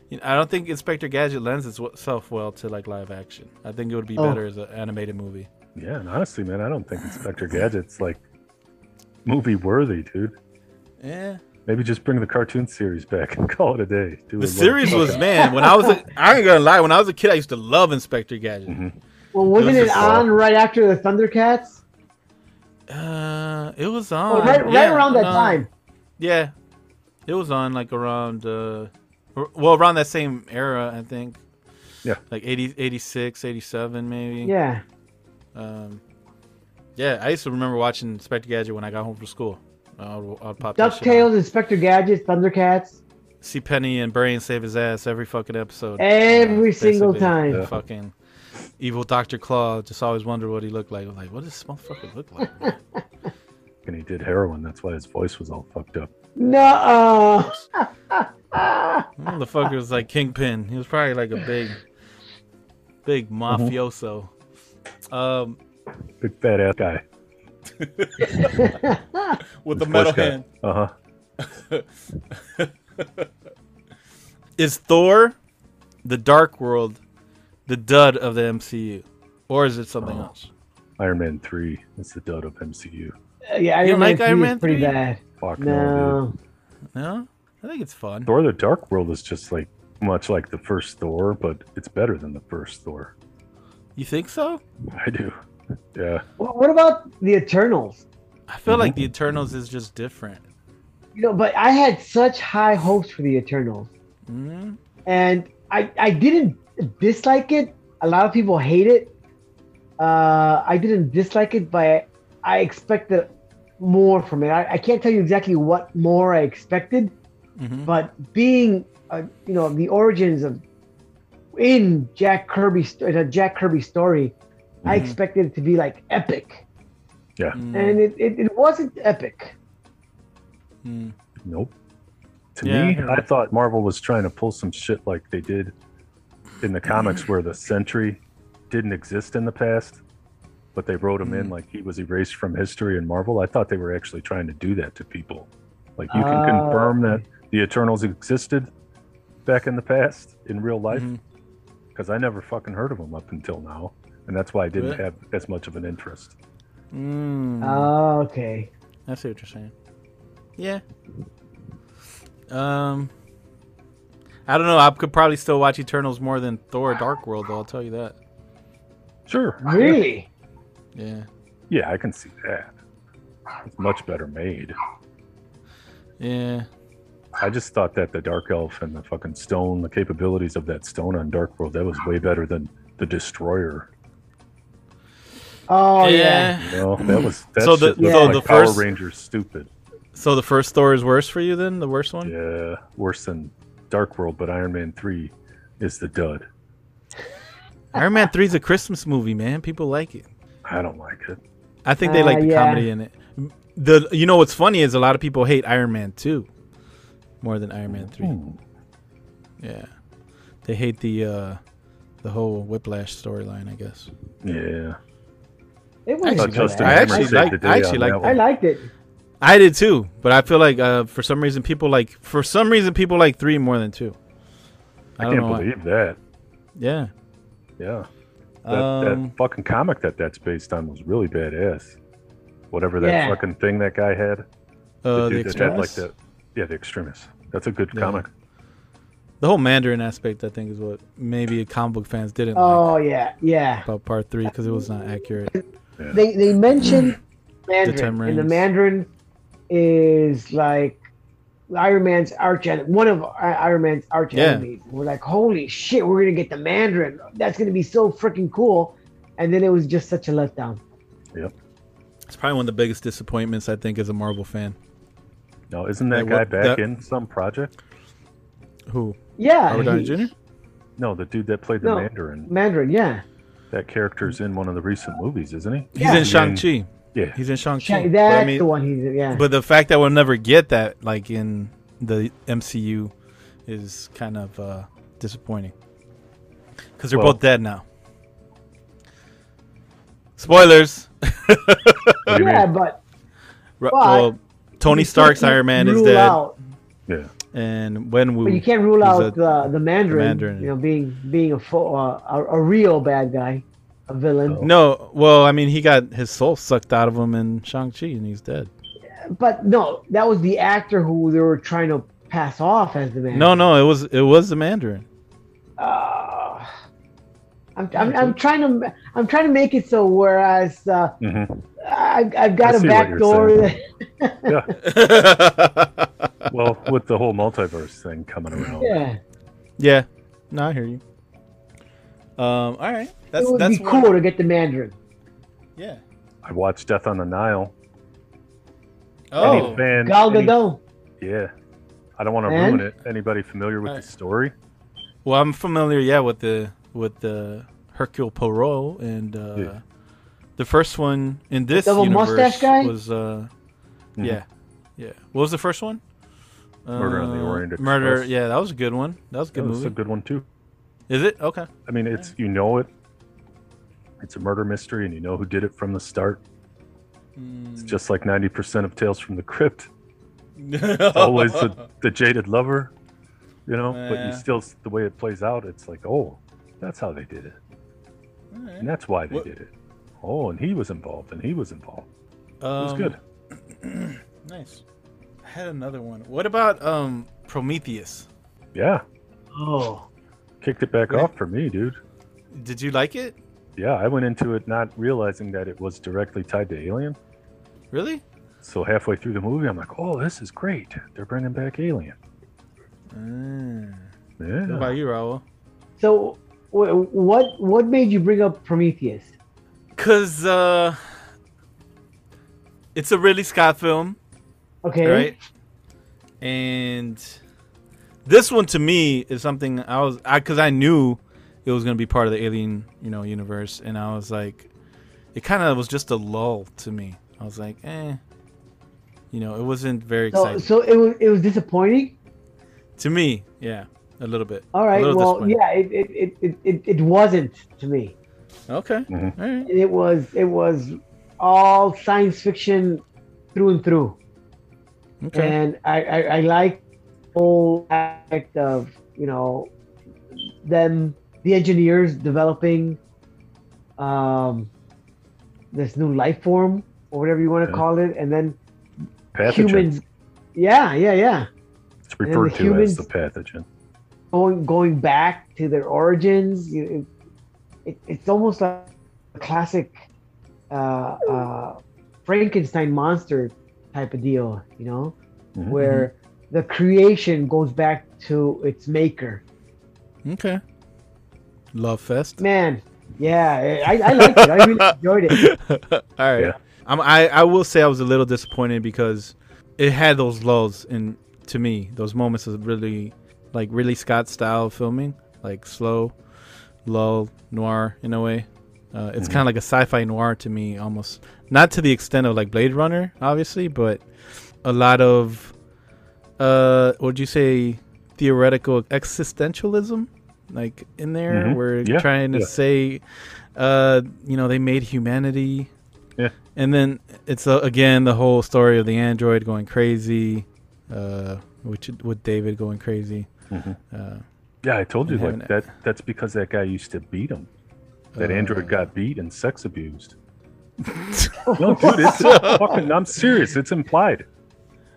You know, I don't think Inspector Gadget lends itself well to like live action. I think it would be oh. better as an animated movie. Yeah, and honestly, man, I don't think Inspector Gadget's like movie worthy, dude. Yeah. Maybe just bring the cartoon series back and call it a day. Do the series like, was okay. man. When I was, a, I ain't gonna lie. When I was a kid, I used to love Inspector Gadget. Mm-hmm. Well, wasn't it, was it on right after the Thundercats? Uh, it was on oh, right, right yeah, around that um, time. Yeah, it was on like around, uh, well, around that same era, I think. Yeah, like eighty, eighty-six, eighty-seven, maybe. Yeah. Um, yeah, I used to remember watching Inspector Gadget when I got home from school. I'll, I'll pop DuckTales, Inspector Gadget, Thundercats. See Penny and Brain save his ass every fucking episode. Every uh, single time. Yeah. Fucking evil Doctor Claw. Just always wondered what he looked like. Like, what does this motherfucker look like? And he did heroin. That's why his voice was all fucked up. No. Motherfucker was like Kingpin. He was probably like a big, big mafioso. Mm-hmm. Um, big fat ass guy. With the metal hand. Uh huh. Is Thor, the Dark World, the dud of the M C U, or is it something oh. else? Iron Man Three is the dud of M C U. Uh, yeah, Iron you Man like Iron Man Three. Pretty bad. Fuck no. No, no, I think it's fun. Thor: The Dark World is just like much like the first Thor, but it's better than the first Thor. You think so? I do. Yeah. Well, what about the Eternals? I feel mm-hmm. like the Eternals is just different. You know, but I had such high hopes for the Eternals, mm-hmm. and I I didn't dislike it. A lot of people hate it. Uh, I didn't dislike it, but I expected more from it. I, I can't tell you exactly what more I expected, mm-hmm. but being uh, you know the origins of in Jack Kirby's in a Jack Kirby story. I expected it to be like epic. Yeah. Mm. And it, it, it wasn't epic. Mm. Nope. To yeah. me, I thought Marvel was trying to pull some shit like they did in the comics where the Sentry didn't exist in the past, but they wrote him mm. in like he was erased from history in Marvel. I thought they were actually trying to do that to people. Like you can uh, confirm that the Eternals existed back in the past in real life because mm. I never fucking heard of them up until now. And that's why I didn't really? have as much of an interest. Mm. Oh, okay. I see what you're saying. Yeah. Um, I don't know. I could probably still watch Eternals more than Thor Dark World, though. I'll tell you that. Sure. Really? Yeah. Yeah, I can see that. It's much better made. Yeah. I just thought that the Dark Elf and the fucking stone, the capabilities of that stone on Dark World, that was way better than the Destroyer. Oh yeah, yeah. No, that was that so the, yeah. so like the Power first Rangers stupid. So the first Thor is worse for you then, the worst one. Yeah, worse than Dark World, but Iron Man Three is the dud. Iron Man Three is a Christmas movie, man. People like it. I don't like it. I think they uh, like the yeah. comedy in it. The you know what's funny is a lot of people hate Iron Man Two more than Iron Man Three. Ooh. Yeah, they hate the uh, the whole Whiplash storyline, I guess. Yeah. It was actually I actually liked. I actually liked. I liked it. I did too, but I feel like uh, for some reason people like. For some reason people like three more than two. I, I can't believe why. that. Yeah. Yeah. That, um, that fucking comic that that's based on was really badass. Whatever that yeah. fucking thing that guy had. Uh, the, the Extremis. Like yeah, the Extremis. That's a good yeah. comic. The whole Mandarin aspect, I think, is what maybe comic book fans didn't. Oh like yeah, yeah. About part three because it was not accurate. Yeah. They they mentioned Mandarin, the and the Mandarin is like Iron Man's arch enemy, one of Iron Man's arch yeah. enemies. We're like, holy shit, we're gonna get the Mandarin. That's gonna be so freaking cool. And then it was just such a letdown. Yep, it's probably one of the biggest disappointments I think as a Marvel fan. No, isn't that like, guy what, back that... in some project? Who? Yeah, Robert Downey Junior No, the dude that played the no, Mandarin. Mandarin, yeah. That character's in one of the recent movies, isn't he? He's yeah. in Shang-Chi. Yeah. He's in Shang-Chi. That's I mean, the one he's in, yeah. But the fact that we'll never get that, like, in the M C U is kind of uh, disappointing. Because they're well, both dead now. Spoilers. Yeah, but, but well, Tony Stark's Iron Man is dead. Out. Yeah. And when we, but you can't rule out a, uh, the Mandarin, the Mandarin, you know, being being a fo uh, a, a real bad guy, a villain. Oh. No, well, I mean, he got his soul sucked out of him in Shang-Chi, and he's dead. But no, that was the actor who they were trying to pass off as the Mandarin. No, no, it was it was the Mandarin. Uh, I'm I'm, I'm trying to I'm trying to make it so whereas uh, mm-hmm. I, I've got I a back door. That... Yeah. Well, with the whole multiverse thing coming around. Yeah. Yeah. No, I hear you. Um, all right. That's, it would that's be cool I... to get the Mandarin. Yeah. I watched Death on the Nile. Oh. Fan, Gal Gadot. Any... Yeah. I don't want to ruin it. Anybody familiar with right. the story? Well, I'm familiar, yeah, with the with the Hercule Poirot and uh, yeah. the first one in this the universe mustache guy? was uh, mm-hmm. yeah, yeah. What was the first one? Murder on the Orient Express. Murder, yeah, that was a good one. That was a good that was movie. It's a good one too. Is it? Okay. I mean, it's you know it. It's a murder mystery, and you know who did it from the start. Mm. It's just like ninety percent of Tales from the Crypt. It's always the, the jaded lover, you know. Yeah. But you still, the way it plays out, it's like, oh, that's how they did it, right. and that's why they what? did it. Oh, and he was involved, and he was involved. Um, it was good. Nice. I had another one. What about um Prometheus? Yeah. Oh. Kicked it back yeah. off for me, dude. Did you like it? Yeah, I went into it not realizing that it was directly tied to Alien. Really? So halfway through the movie, I'm like, oh, this is great. They're bringing back Alien. Mm. Yeah. What about you, Raul? So what, what made you bring up Prometheus? Because uh, it's a Ridley Scott film. Okay. Right. And this one to me is something I was, I, cause I knew it was going to be part of the Alien, you know, universe. And I was like, it kind of was just a lull to me. I was like, eh, you know, it wasn't very so, exciting. So it was, it was disappointing to me. Yeah. A little bit. All right. Well, yeah, it, it, it, it, it wasn't to me. Okay. Mm-hmm. All right. It was, it was all science fiction through and through. Okay. And I, I, I like the whole aspect of, you know, them, the engineers developing um, this new life form or whatever you want to yeah. call it. And then pathogen. humans. Yeah, yeah, yeah. It's referred the to as the pathogen. Going, going back to their origins. It, it, it's almost like a classic uh, uh, Frankenstein monster type of deal, you know, mm-hmm. where the creation goes back to its maker. Okay. Love fest, man. Yeah, I, I liked it. I really enjoyed it. All right. Yeah. I'm, I I will say I was a little disappointed because it had those lulls in to me. Those moments of really like really Scott style filming, like slow, lull, noir in a way. Uh, it's mm-hmm. kind of like a sci-fi noir to me, almost. Not to the extent of like Blade Runner, obviously, but a lot of, uh, what would you say, theoretical existentialism, like in there, mm-hmm. where yeah. trying to yeah. say, uh, you know, they made humanity, yeah, and then it's uh, again the whole story of the android going crazy, uh, which with David going crazy. Mm-hmm. Uh, yeah, I told you like that. That's because that guy used to beat him. That android uh, got beat and sex abused. No, dude, it's fucking, I'm serious. It's implied.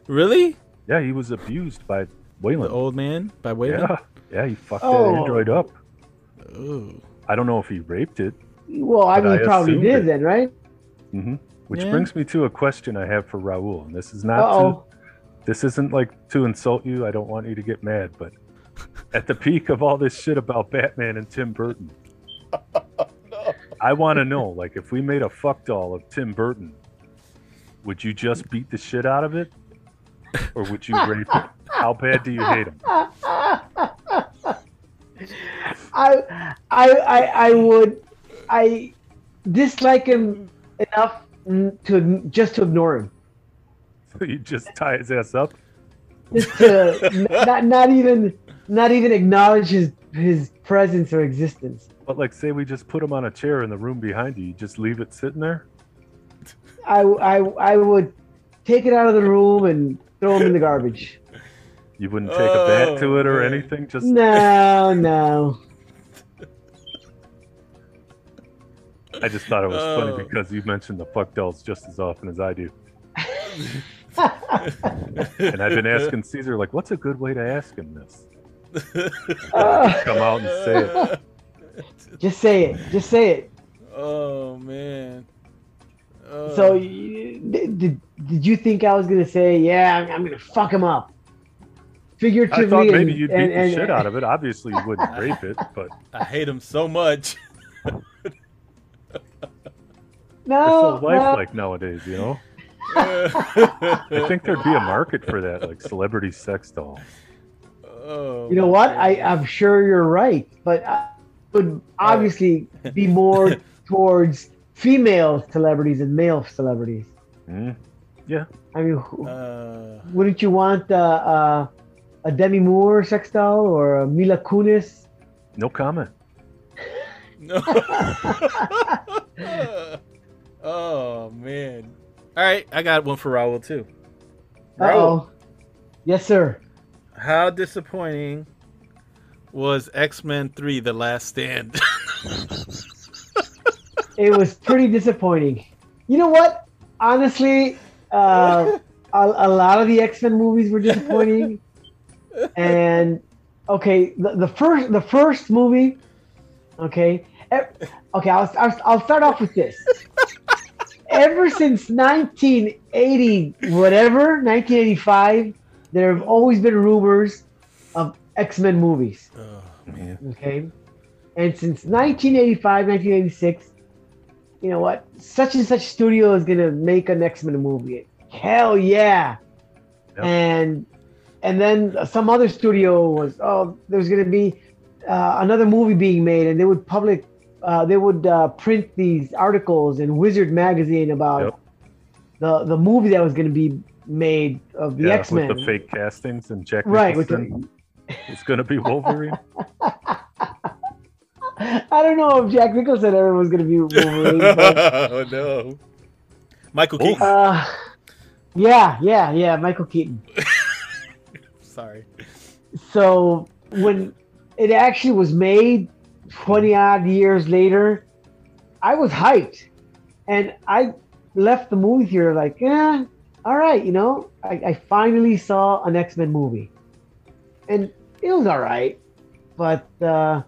Really? Yeah, he was abused by Wayland. The old man by Wayland? Yeah, yeah he fucked oh. that android up. Ooh. I don't know if he raped it. Well, I mean, he probably did it. then, right? Mm-hmm. Which yeah. brings me to a question I have for Raul. And this is not Uh-oh. to, this isn't like to insult you. I don't want you to get mad, but at the peak of all this shit about Batman and Tim Burton, no. I want to know, like, if we made a fuck doll of Tim Burton, would you just beat the shit out of it, or would you rape it? How bad do you hate him? I, I, I, I would. I dislike him enough to just to ignore him. So you just tie his ass up? Just to not, not even, not even acknowledge his his presence or existence. But like, say we just put him on a chair in the room behind you, you just leave it sitting there? I, I, I would take it out of the room and throw him in the garbage. You wouldn't take oh, a bat to it or man. anything? Just No, no. I just thought it was oh. funny because you mentioned the fuck dolls just as often as I do. And I've been asking Caesar, like, what's a good way to ask him this? Uh, come out and say it. Just say it. Just say it. Oh, man. Oh. So, did, did you think I was going to say, yeah, I'm, I'm going to fuck him up? Figuratively. I thought maybe and, you'd beat and, and, the shit out of it. Obviously, you wouldn't rape it, but. I hate him so much. No, it's so lifelike no. nowadays, you know? I think there'd be a market for that, like celebrity sex doll. Oh, you know what? I, I'm sure you're right, but I would obviously be more towards female celebrities than male celebrities. Mm. Yeah. I mean, uh, wouldn't you want uh, uh, a Demi Moore sex doll or a Mila Kunis? No comment. No. Oh, man. All right, I got one for Raul, too. Raul. Uh-oh. Yes, sir. How disappointing was X-Men three, The Last Stand? It was pretty disappointing. You know what? Honestly, uh, a, a lot of the X-Men movies were disappointing. And, okay, the, the first the first movie, okay, okay, I'll, I'll, I'll start off with this. Ever since nineteen eighty, whatever, nineteen eighty-five, there have always been rumors of X-Men movies. Oh, man. Okay? And since nineteen eighty-five, nineteen eighty-six, you know what? Such and such studio is going to make an X-Men movie. Hell yeah. Yep. And and then some other studio was, oh, there was going to be uh, another movie being made, and they would public. Uh, they would uh, print these articles in Wizard magazine about yep. the the movie that was going to be made of the yeah, X-Men. With the fake castings and Jack right, Nicholson. The... It's going to be Wolverine. I don't know if Jack Nicholson ever was going to be Wolverine. But... oh, no. Michael Keaton. Uh, yeah, yeah, yeah, Michael Keaton. Sorry. So when it actually was made, twenty odd years later, I was hyped, and I left the movie theater like, yeah, all right, you know, I, I finally saw an X-Men movie, and it was all right, but uh,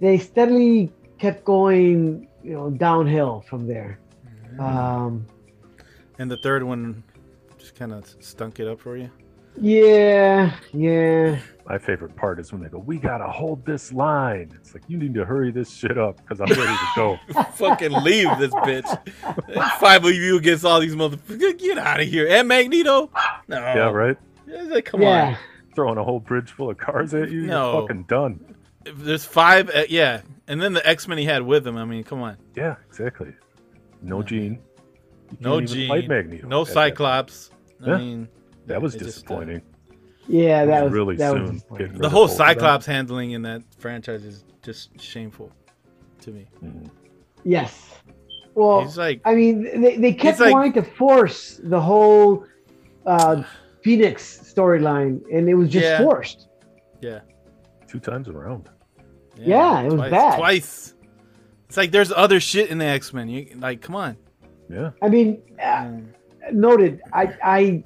they steadily kept going, you know, downhill from there. Mm-hmm. Um, and the third one just kind of stunk it up for you. Yeah, yeah. My favorite part is when they go, we gotta hold this line. It's like, you need to hurry this shit up because I'm ready to go. Fucking leave this bitch. Five of you against all these motherfuckers. Get out of here. And Magneto. No. Yeah, right? It's like, come yeah. on. Throwing a whole bridge full of cars at you. No. You're fucking done. If there's five. Uh, yeah. And then the X-Men he had with him. I mean, come on. Yeah, exactly. No Jean. No Jean. Fight Magneto. No Cyclops. I yeah. mean... That was it disappointing. Just, uh, yeah, that was, was really that soon. Was the whole Cyclops handling in that franchise is just shameful to me. Mm-hmm. Yes. Well, he's like, I mean, they, they kept like, wanting to force the whole uh, Phoenix storyline, and it was just yeah. forced. Yeah. Two times around. Yeah, yeah it was twice, bad. Twice. It's like there's other shit in the X-Men. You, like, come on. Yeah. I mean, uh, noted, I... I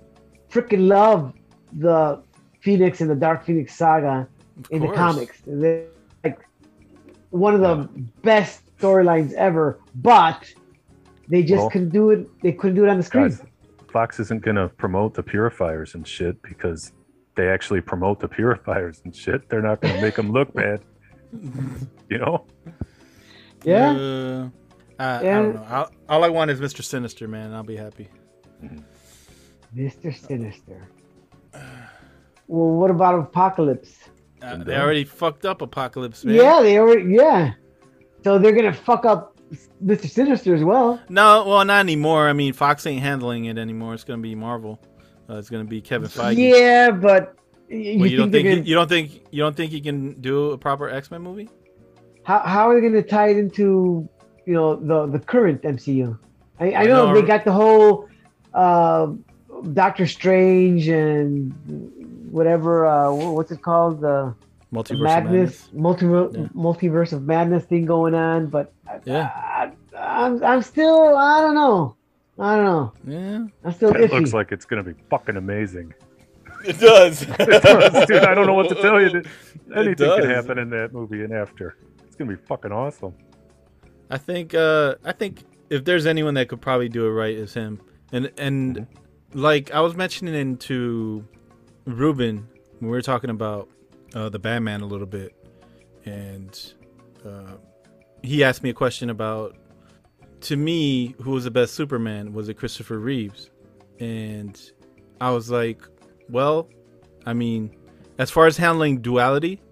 freaking love the Phoenix and the Dark Phoenix saga of in course. The comics. They're like one of the yeah. best storylines ever, but they just well, couldn't do it. They couldn't do it on the screen. God, Fox isn't going to promote the Purifiers and shit because they actually promote the Purifiers and shit. They're not going to make them look bad, you know? Yeah. Uh, I, yeah. I don't know. I'll, all I want is Mister Sinister, man. And I'll be happy. Mm-hmm. Mister Sinister. Well, what about Apocalypse? Uh, they already fucked up Apocalypse, man. Yeah, they already. Yeah, so they're gonna fuck up Mister Sinister as well. No, well, not anymore. I mean, Fox ain't handling it anymore. It's gonna be Marvel. Uh, it's gonna be Kevin Feige. Yeah, but you, well, you think don't think gonna... you don't think you don't think he can do a proper X-Men movie? how how are they going to tie it into, you know, the the current M C U? I, I, I know, know they got the whole uh, Doctor Strange and whatever. Uh, what's it called? The multiverse madness, of madness. Multiverse, yeah. multiverse of madness thing going on. But yeah, I, I, I'm I'm still I don't know. I don't know. Yeah, I'm still. It iffy. Looks like it's going to be fucking amazing. It does. It does, dude. I don't know what to tell you. Anything can happen in that movie and after. It's gonna be fucking awesome. I think. Uh, I think if there's anyone that could probably do it right, it's him. And and mm-hmm. like I was mentioning to Ruben when we were talking about uh, the Batman a little bit, and uh, he asked me a question about, to me, who was the best Superman? Was it Christopher Reeves? And I was like, well, I mean, as far as handling duality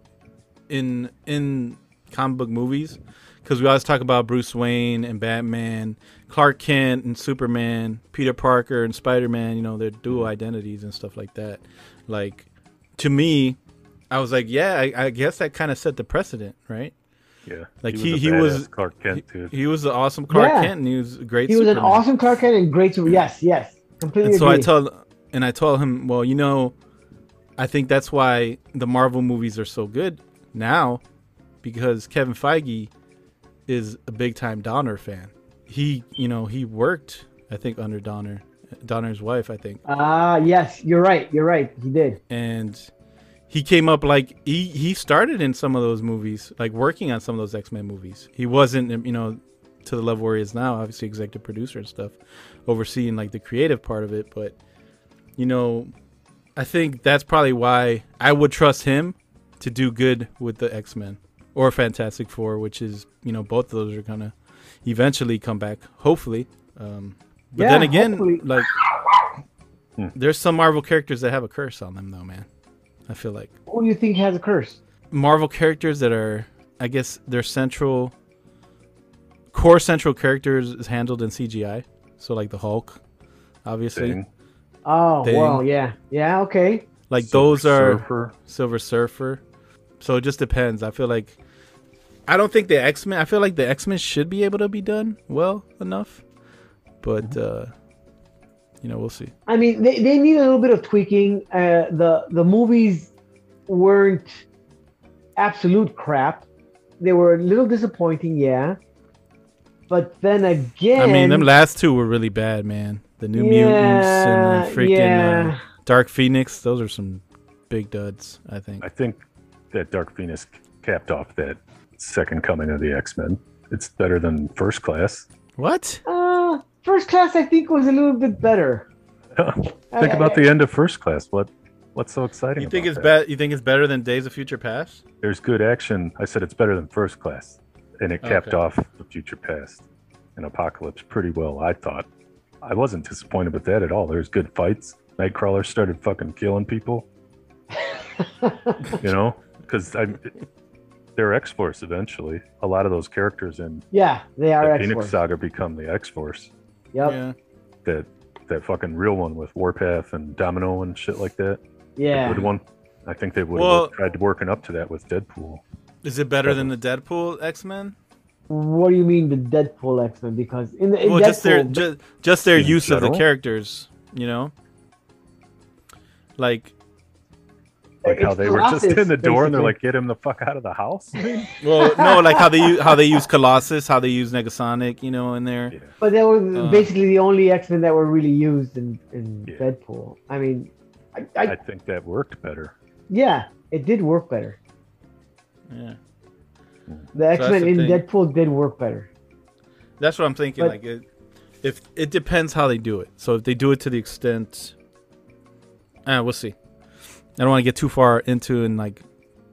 in in comic book movies, because we always talk about Bruce Wayne and Batman, Clark Kent and Superman, Peter Parker and Spider-Man, you know, their dual identities and stuff like that. Like, to me, I was like, yeah, I, I guess that kind of set the precedent, right? Yeah. Like, he was, he, he was Clark Kent, dude. He, he was an awesome Clark yeah. Kent, and he was a great He Superman. was an awesome Clark Kent and great Superman. Yes, yes. Completely and so agree. I told... And I told him, well, you know, I think that's why the Marvel movies are so good now, because Kevin Feige is a big-time Donner fan. He, you know, he worked, I think, under Donner, Donner's wife, I think. Ah, uh, yes, you're right. You're right. He did. And he came up like he, he started in some of those movies, like working on some of those X-Men movies. He wasn't, you know, to the level where he is now, obviously executive producer and stuff, overseeing like the creative part of it, but... You know, I think that's probably why I would trust him to do good with the X-Men or Fantastic Four, which is, you know, both of those are going to eventually come back, hopefully. Um, but yeah, then again, hopefully. like, hmm. there's some Marvel characters that have a curse on them, though, man. I feel like. Who do you think has a curse? Marvel characters that are, I guess, their central, core central characters is handled in C G I. So, like, the Hulk, obviously. Dang. Oh, thing. Well, yeah. Yeah, okay. Like Silver those are Surfer. Silver Surfer. So it just depends. I feel like I don't think the X-Men I feel like the X-Men should be able to be done well enough. But mm-hmm. uh, you know, we'll see. I mean, they, they need a little bit of tweaking. Uh, the the movies weren't absolute crap. They were a little disappointing, yeah. But then again, I mean, them last two were really bad, man. The New yeah, Mutants and the freaking yeah. uh, Dark Phoenix. Those are some big duds, I think. I think that Dark Phoenix capped off that second coming of the X-Men. It's better than First Class. What? Uh, First Class, I think, was a little bit better. think I, about I, the end of First Class. What? What's so exciting? You think about it's be- You think it's better than Days of Future Past? There's good action. I said it's better than First Class, and it capped okay. off the Future Past and Apocalypse pretty well, I thought. I wasn't disappointed with that at all. There's good fights. Nightcrawler started fucking killing people. You know? Because they're X-Force eventually. A lot of those characters in yeah, they are the X-Force. Phoenix Saga become the X-Force. Yep. Yeah. That that fucking real one with Warpath and Domino and shit like that. Yeah. The good one. I think they would have well, tried working up to that with Deadpool. Is it better Deadpool. than the Deadpool X-Men? What do you mean the Deadpool X-Men? Because in the in well, Deadpool, just their just, just their use general? of the characters, you know, like like how they were just in the door basically. And they're like, "Get him the fuck out of the house." Well, no, like how they use, how they use Colossus, how they use Negasonic, you know, in there. Yeah. But they were uh, basically the only X-Men that were really used in, in yeah. Deadpool. I mean, I, I, I think that worked better. Yeah, it did work better. Yeah. The X-Men so the in thing. Deadpool did work better. That's what I'm thinking. But, like, it, if it depends how they do it. So if they do it to the extent, uh, we'll see. I don't want to get too far into and like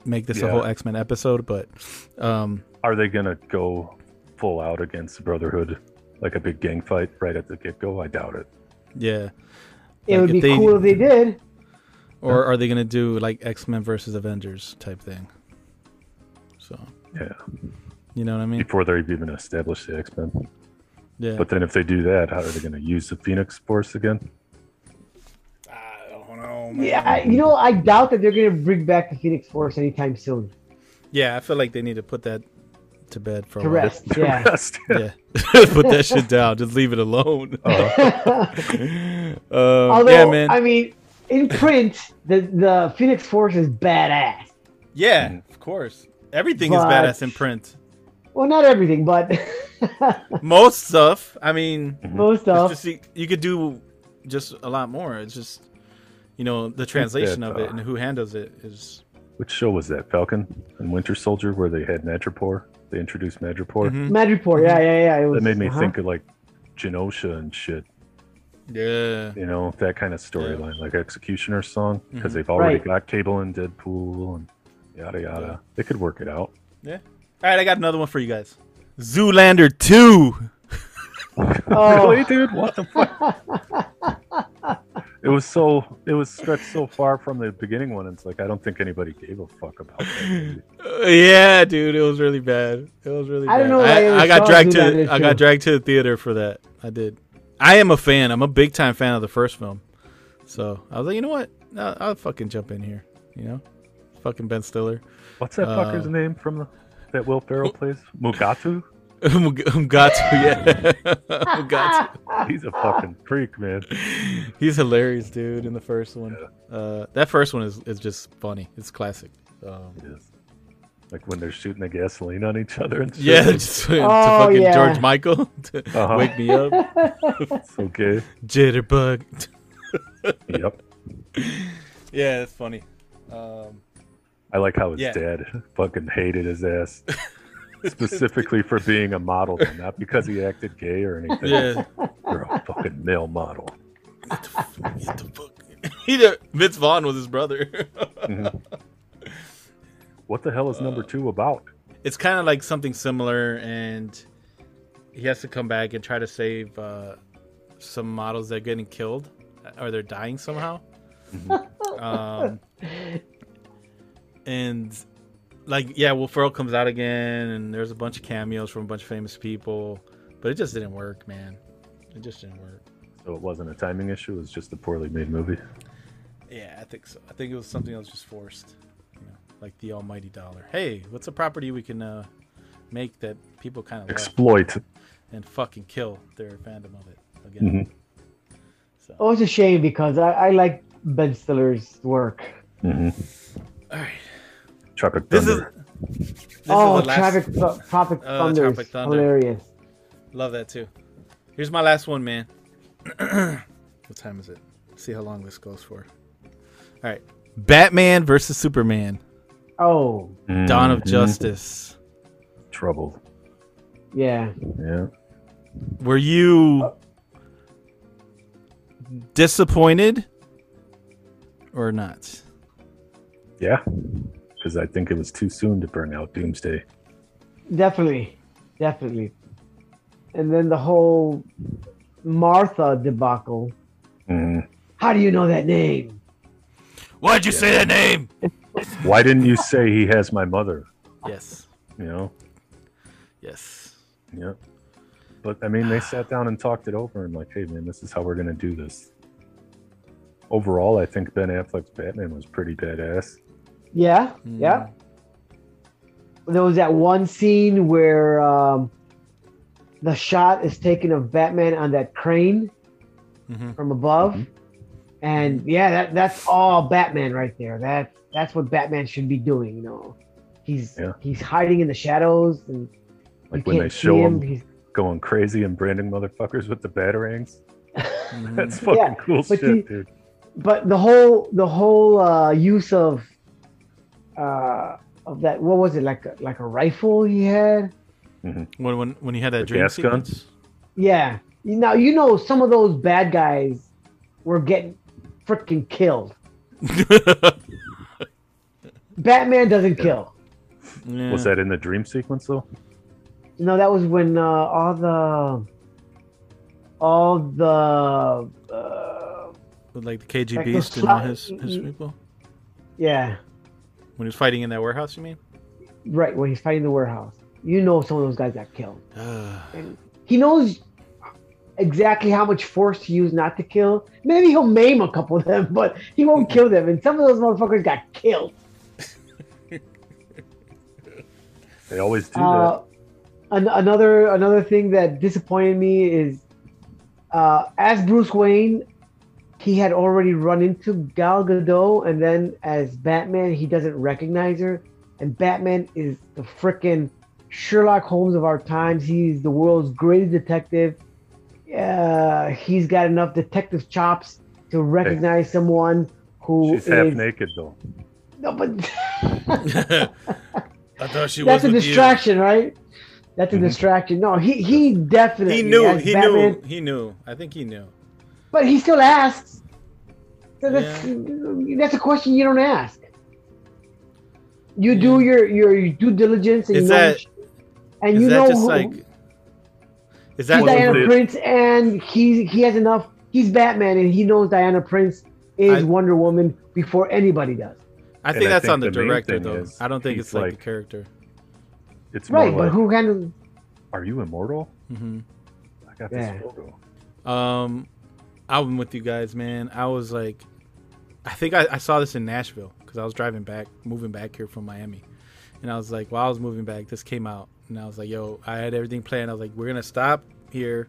make this yeah. a whole X-Men episode, but um, are they gonna go full out against the Brotherhood, like a big gang fight right at the get-go? I doubt it. Yeah, it like would be they, cool if they did. Or are they gonna do like X-Men versus Avengers type thing? So. Yeah. You know what I mean? Before they've even established the X-Men. Yeah. But then if they do that, how are they going to use the Phoenix Force again? I don't know, man. Yeah, I, you know, I doubt that they're going to bring back the Phoenix Force anytime soon. Yeah, I feel like they need to put that to bed for a to while. Rest, to yeah. rest. Yeah. Put that shit down. Just leave it alone. Uh, Although, yeah, man. I mean, in print, the, the Phoenix Force is badass. Yeah, of course. Everything but, is badass in print. Well, not everything, but... most stuff. I mean... Most stuff. Just, you could do just a lot more. It's just, you know, the translation that, of it uh, and who handles it is... Which show was that? Falcon and Winter Soldier, where they had Madripoor. They introduced Madripoor. Mm-hmm. Madripoor, yeah, yeah, yeah. It was, that made me uh-huh. think of like Genosha and shit. Yeah. You know, that kind of storyline, yeah. like Executioner's song, because mm-hmm. they've already right. got Cable and Deadpool and yada yada. Yeah. They could work it out. Yeah. All right, I got another one for you guys. Zoolander two. Oh. Really, dude? What the fuck? It was so, it was stretched so far from the beginning one. It's like, I don't think anybody gave a fuck about that. Uh, yeah, dude, it was really bad. It was really I bad. Don't know I, I got dragged to, I got dragged to the theater for that. I did. I am a fan. I'm a big time fan of the first film. So I was like, you know what? I'll, I'll fucking jump in here. You know, fucking Ben Stiller. What's that uh, fucker's name from the, that Will Ferrell plays? Mugatu? Mugatu, yeah. Mugatu. He's a fucking freak, man. He's hilarious, dude, in the first one. Yeah. Uh, that first one is, is just funny. It's classic. Um, it is. Like when they're shooting the gasoline on each other. And yeah, just, oh, to fucking yeah. George Michael. To uh-huh. Wake me up. It's okay. Jitterbug. Yep. Yeah, that's funny. Um, I like how his yeah. dad fucking hated his ass. Specifically for being a model, not because he acted gay or anything. Yeah. You're a fucking male model. Get the fuck, get the fuck. He did, Vince Vaughn was his brother. Mm-hmm. What the hell is uh, number two about? It's kind of like something similar, and he has to come back and try to save uh, some models that are getting killed or they're dying somehow. Mm-hmm. um, and... Like, yeah, Will Ferrell comes out again, and there's a bunch of cameos from a bunch of famous people, but it just didn't work, man. It just didn't work. So it wasn't a timing issue? It was just a poorly made movie? Yeah, I think so. I think it was something that was just forced, you know, like the almighty dollar. Hey, what's a property we can uh, make that people kind of exploit and fucking kill their fandom of it again? Mm-hmm. So. Oh, it's a shame because I, I like Ben Stiller's work. Mm-hmm. All right. Tropic Thunder. This is, this oh, is Tropic, th- Tropic, uh, Tropic Thunder. Hilarious. Love that too. Here's my last one, man. What time is it? Let's see how long this goes for. All right. Batman versus Superman. Oh. Mm-hmm. Dawn of Justice. Trouble. Yeah. Yeah. Were you uh, disappointed or not? Yeah. Because I think it was too soon to burn out Doomsday. Definitely, definitely. And then the whole Martha debacle. Mm. How do you know that name? Why'd you yeah. say that name? Why didn't you say he has my mother? Yes. You know? Yes. Yeah. But I mean, they sat down and talked it over and like, hey man, this is how we're going to do this. Overall, I think Ben Affleck's Batman was pretty badass. Yeah, yeah. There was that one scene where um, the shot is taken of Batman on that crane mm-hmm. from above. Mm-hmm. And yeah, that that's all Batman right there. That that's what Batman should be doing, you know. He's yeah. he's hiding in the shadows and like when they show him, him he's going crazy and branding motherfuckers with the batarangs. Mm-hmm. That's fucking yeah, cool shit, he, dude. But the whole the whole uh, use of Uh, of that, what was it, like a, like a rifle he had? Mm-hmm. When when when he had that the dream gas sequence? Guns? Yeah. Now, you know, some of those bad guys were getting freaking killed. Batman doesn't yeah. kill. Yeah. Was that in the dream sequence, though? No, that was when uh, all the... All the... Uh, With, like, the K G B like sl- and all his, his people? Yeah. When he's fighting in that warehouse, you mean? Right, when he's fighting in the warehouse. You know some of those guys got killed. And he knows exactly how much force to use not to kill. Maybe he'll maim a couple of them, but he won't kill them. And some of those motherfuckers got killed. They always do uh, that. an- another another thing that disappointed me is, uh, as Bruce Wayne, he had already run into Gal Gadot, and then as Batman, he doesn't recognize her. And Batman is the freaking Sherlock Holmes of our times. He's the world's greatest detective. Uh, he's got enough detective chops to recognize hey. someone who She's is... half naked, though. No, but... I thought she was That's a distraction, you. right? That's a mm-hmm. distraction. No, he he definitely... He knew, he Batman, knew, he knew. I think he knew. But he still asks. So that's, yeah. that's a question you don't ask. You yeah. do your, your due diligence, and is you know, that, and you know who, like, is that Diana Prince, and he he has enough. He's Batman, and he knows Diana Prince is I, Wonder Woman before anybody does. I think and that's I think on the, the director, though. Is, I don't think it's like, like the character. It's right, more but like, who kind of? Are you immortal? Mm-hmm. I got yeah. this photo. Um, I'm with you guys, man. I was like, I think I, I saw this in Nashville. I was driving back, moving back here from Miami, and I was like, while I was moving back, this came out, and I was like, yo, I had everything planned. I was like, we're gonna stop here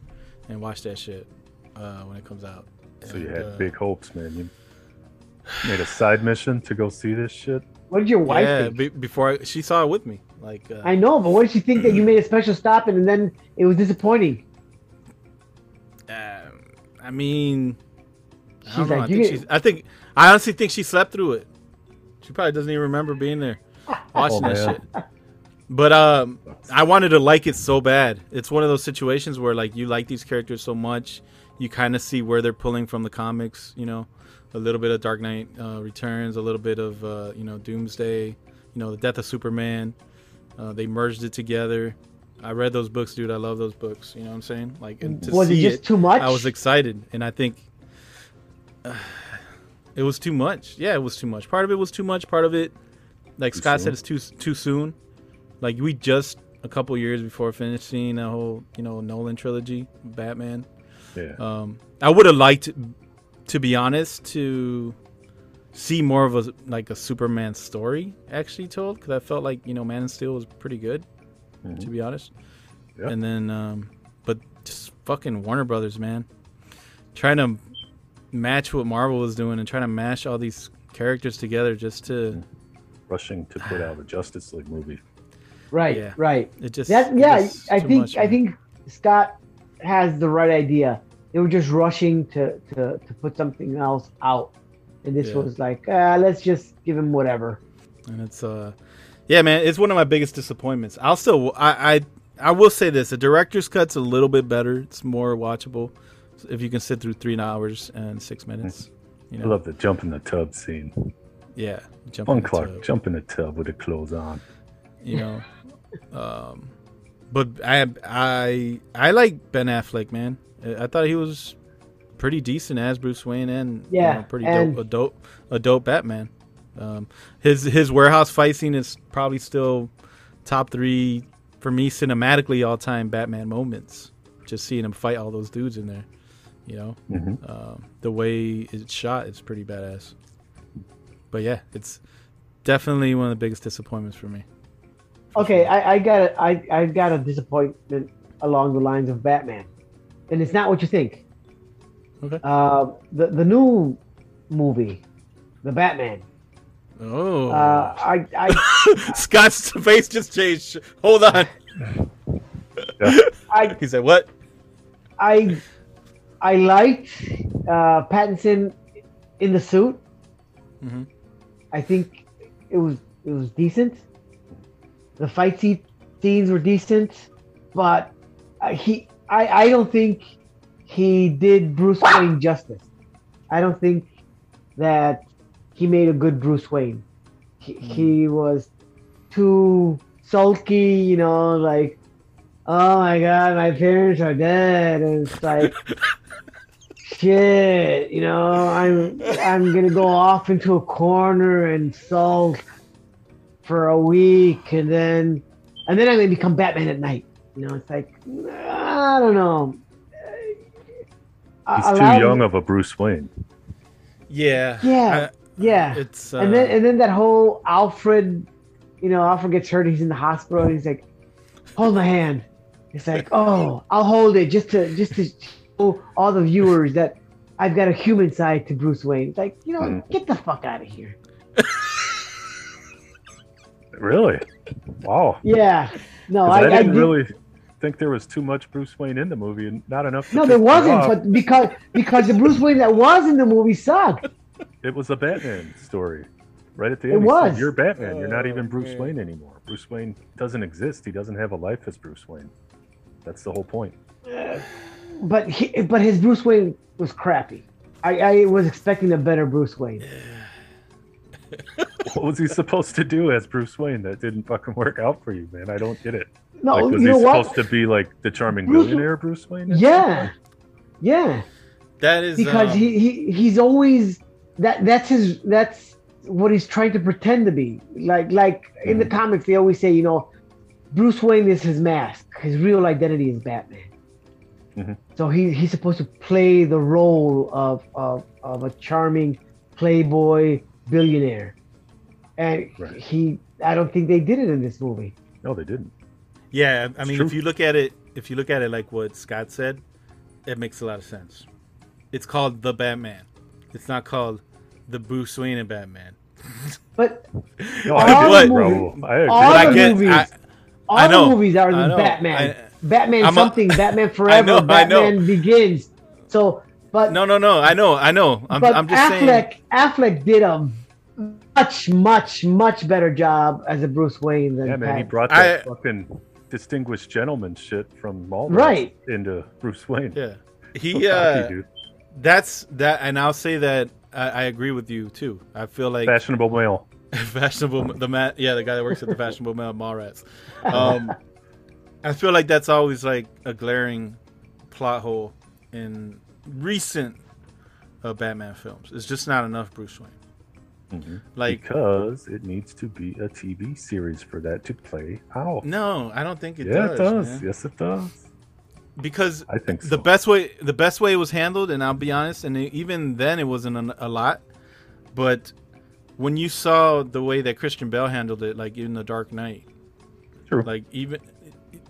and watch that shit uh, when it comes out. So and, you had uh, big hopes, man. You made a side mission to go see this shit. What did your wife? Yeah, be- before I, she saw it with me. Like uh, I know, but what did she think that you made a special stop and, and then it was disappointing? Uh, I mean, she's I don't know. Like, I think she's, I think I honestly think she slept through it. She probably doesn't even remember being there watching oh, that shit. But um, I wanted to like it so bad. It's one of those situations where like you like these characters so much, you kind of see where they're pulling from the comics. You know, a little bit of Dark Knight uh, Returns, a little bit of uh, you know Doomsday, you know the death of Superman. Uh, they merged it together. I read those books, dude. I love those books. You know what I'm saying? Like, and to was see it just it, too much? I was excited, and I think. Uh, It was too much. Yeah, it was too much. Part of it was too much. Part of it, like too Scott soon. said, it's too too soon. Like we just a couple years before finishing the whole, you know, Nolan trilogy, Batman. Yeah. Um, I would have liked, to be honest, to see more of a like a Superman story actually told, because I felt like you know Man of Steel was pretty good, mm-hmm. to be honest. Yep. And then, um, but just fucking Warner Brothers, man, trying to. match what Marvel was doing and trying to mash all these characters together just to rushing to put out a Justice League movie. Right, yeah. right. It just that, yeah. It I think much, I think Scott has the right idea. They were just rushing to to, to put something else out, and this yeah. was like, uh, let's just give him whatever. And it's uh, yeah, man. It's one of my biggest disappointments. I'll still I I, I will say this: the director's cut's a little bit better. It's more watchable. If you can sit through three hours and six minutes, you know. I love the jump in the tub scene. Yeah, jump in the Clark, tub. jump in the tub with the clothes on. You know, um, but I I I like Ben Affleck, man. I thought he was pretty decent as Bruce Wayne, and yeah, you know, pretty and... dope, a dope, a dope Batman. Um, his his warehouse fight scene is probably still top three for me cinematically all time Batman moments. Just seeing him fight all those dudes in there. You know, mm-hmm. um, the way it's shot is pretty badass. But yeah, it's definitely one of the biggest disappointments for me. Okay, I, I got a, I, I got a disappointment along the lines of Batman, and it's not what you think. Okay. Uh, the the new movie, The Batman. Oh. Uh, I, I Scott's face just changed. Hold on. Yeah. I, he said what? I. I liked uh, Pattinson in the suit. Mm-hmm. I think it was it was decent. The fight scene, scenes were decent, but uh, he I, I don't think he did Bruce Wayne justice. I don't think that he made a good Bruce Wayne. He, mm-hmm. he was too sulky, you know, like, oh my God, my parents are dead, and it's like. Shit, you know, I'm I'm gonna go off into a corner and sulk for a week, and then and then I'm gonna become Batman at night. You know, it's like I don't know. He's too young of a Bruce Wayne. Yeah, yeah, I, yeah. It's uh... and then and then that whole Alfred, you know, Alfred gets hurt. He's in the hospital. And he's like, hold my hand. It's like, oh, I'll hold it just to just to show all the viewers that I've got a human side to Bruce Wayne. It's like, you know, mm. get the fuck out of here. Really? Wow. Yeah. No, I, I didn't I did... really think there was too much Bruce Wayne in the movie, and not enough. To no, there wasn't. But because because the Bruce Wayne that was in the movie sucked. It was a Batman story. Right at the end, it was. Said, you're Batman. You're not even Bruce oh, Wayne anymore. Bruce Wayne doesn't exist. He doesn't have a life as Bruce Wayne. That's the whole point. Uh, but he, but his Bruce Wayne was crappy. I, I was expecting a better Bruce Wayne. What was he supposed to do as Bruce Wayne that didn't fucking work out for you, man? I don't get it. No, like, was you he know supposed what? to be like the charming Bruce, billionaire Bruce Wayne? Yeah, yeah. That is because um... he, he he's always that that's his that's. what he's trying to pretend to be. Like like mm. in the comics, they always say, you know, Bruce Wayne is his mask. His real identity is Batman. Mm-hmm. So he he's supposed to play the role of of, of a charming playboy billionaire. And right. he I don't think they did it in this movie. No, they didn't. Yeah, I it's mean true. if you look at it if you look at it like what Scott said, it makes a lot of sense. It's called The Batman. It's not called The Bruce Wayne and Batman. But no, all the movies, I agree. All the I guess, movies, I, all I know, the movies are the Batman. I, Batman I'm something, a, Batman Forever, know, Batman Begins. So, but no, no, no. I know, I know. I'm, but I'm just Affleck, saying. Affleck did a much, much, much better job as a Bruce Wayne than yeah, man. He brought that I, fucking distinguished gentleman shit from Marvel right. into Bruce Wayne. Yeah, he. Uh, he that's that, and I'll say that. I agree with you too. I feel like fashionable male, fashionable the ma- yeah, the guy that works at the fashionable male Mallrats. Um, I feel like that's always like a glaring plot hole in recent uh, Batman films. It's just not enough Bruce Wayne. Mm-hmm. Like because it needs to be a T V series for that to play out. No, I don't think it yeah, does. Yeah, it does. Man. Yes, it does. Because I think so. the best way the best way it was handled, and I'll be honest, and it, even then it wasn't a lot, but when you saw the way that Christian Bale handled it, like in The Dark Knight, True. like even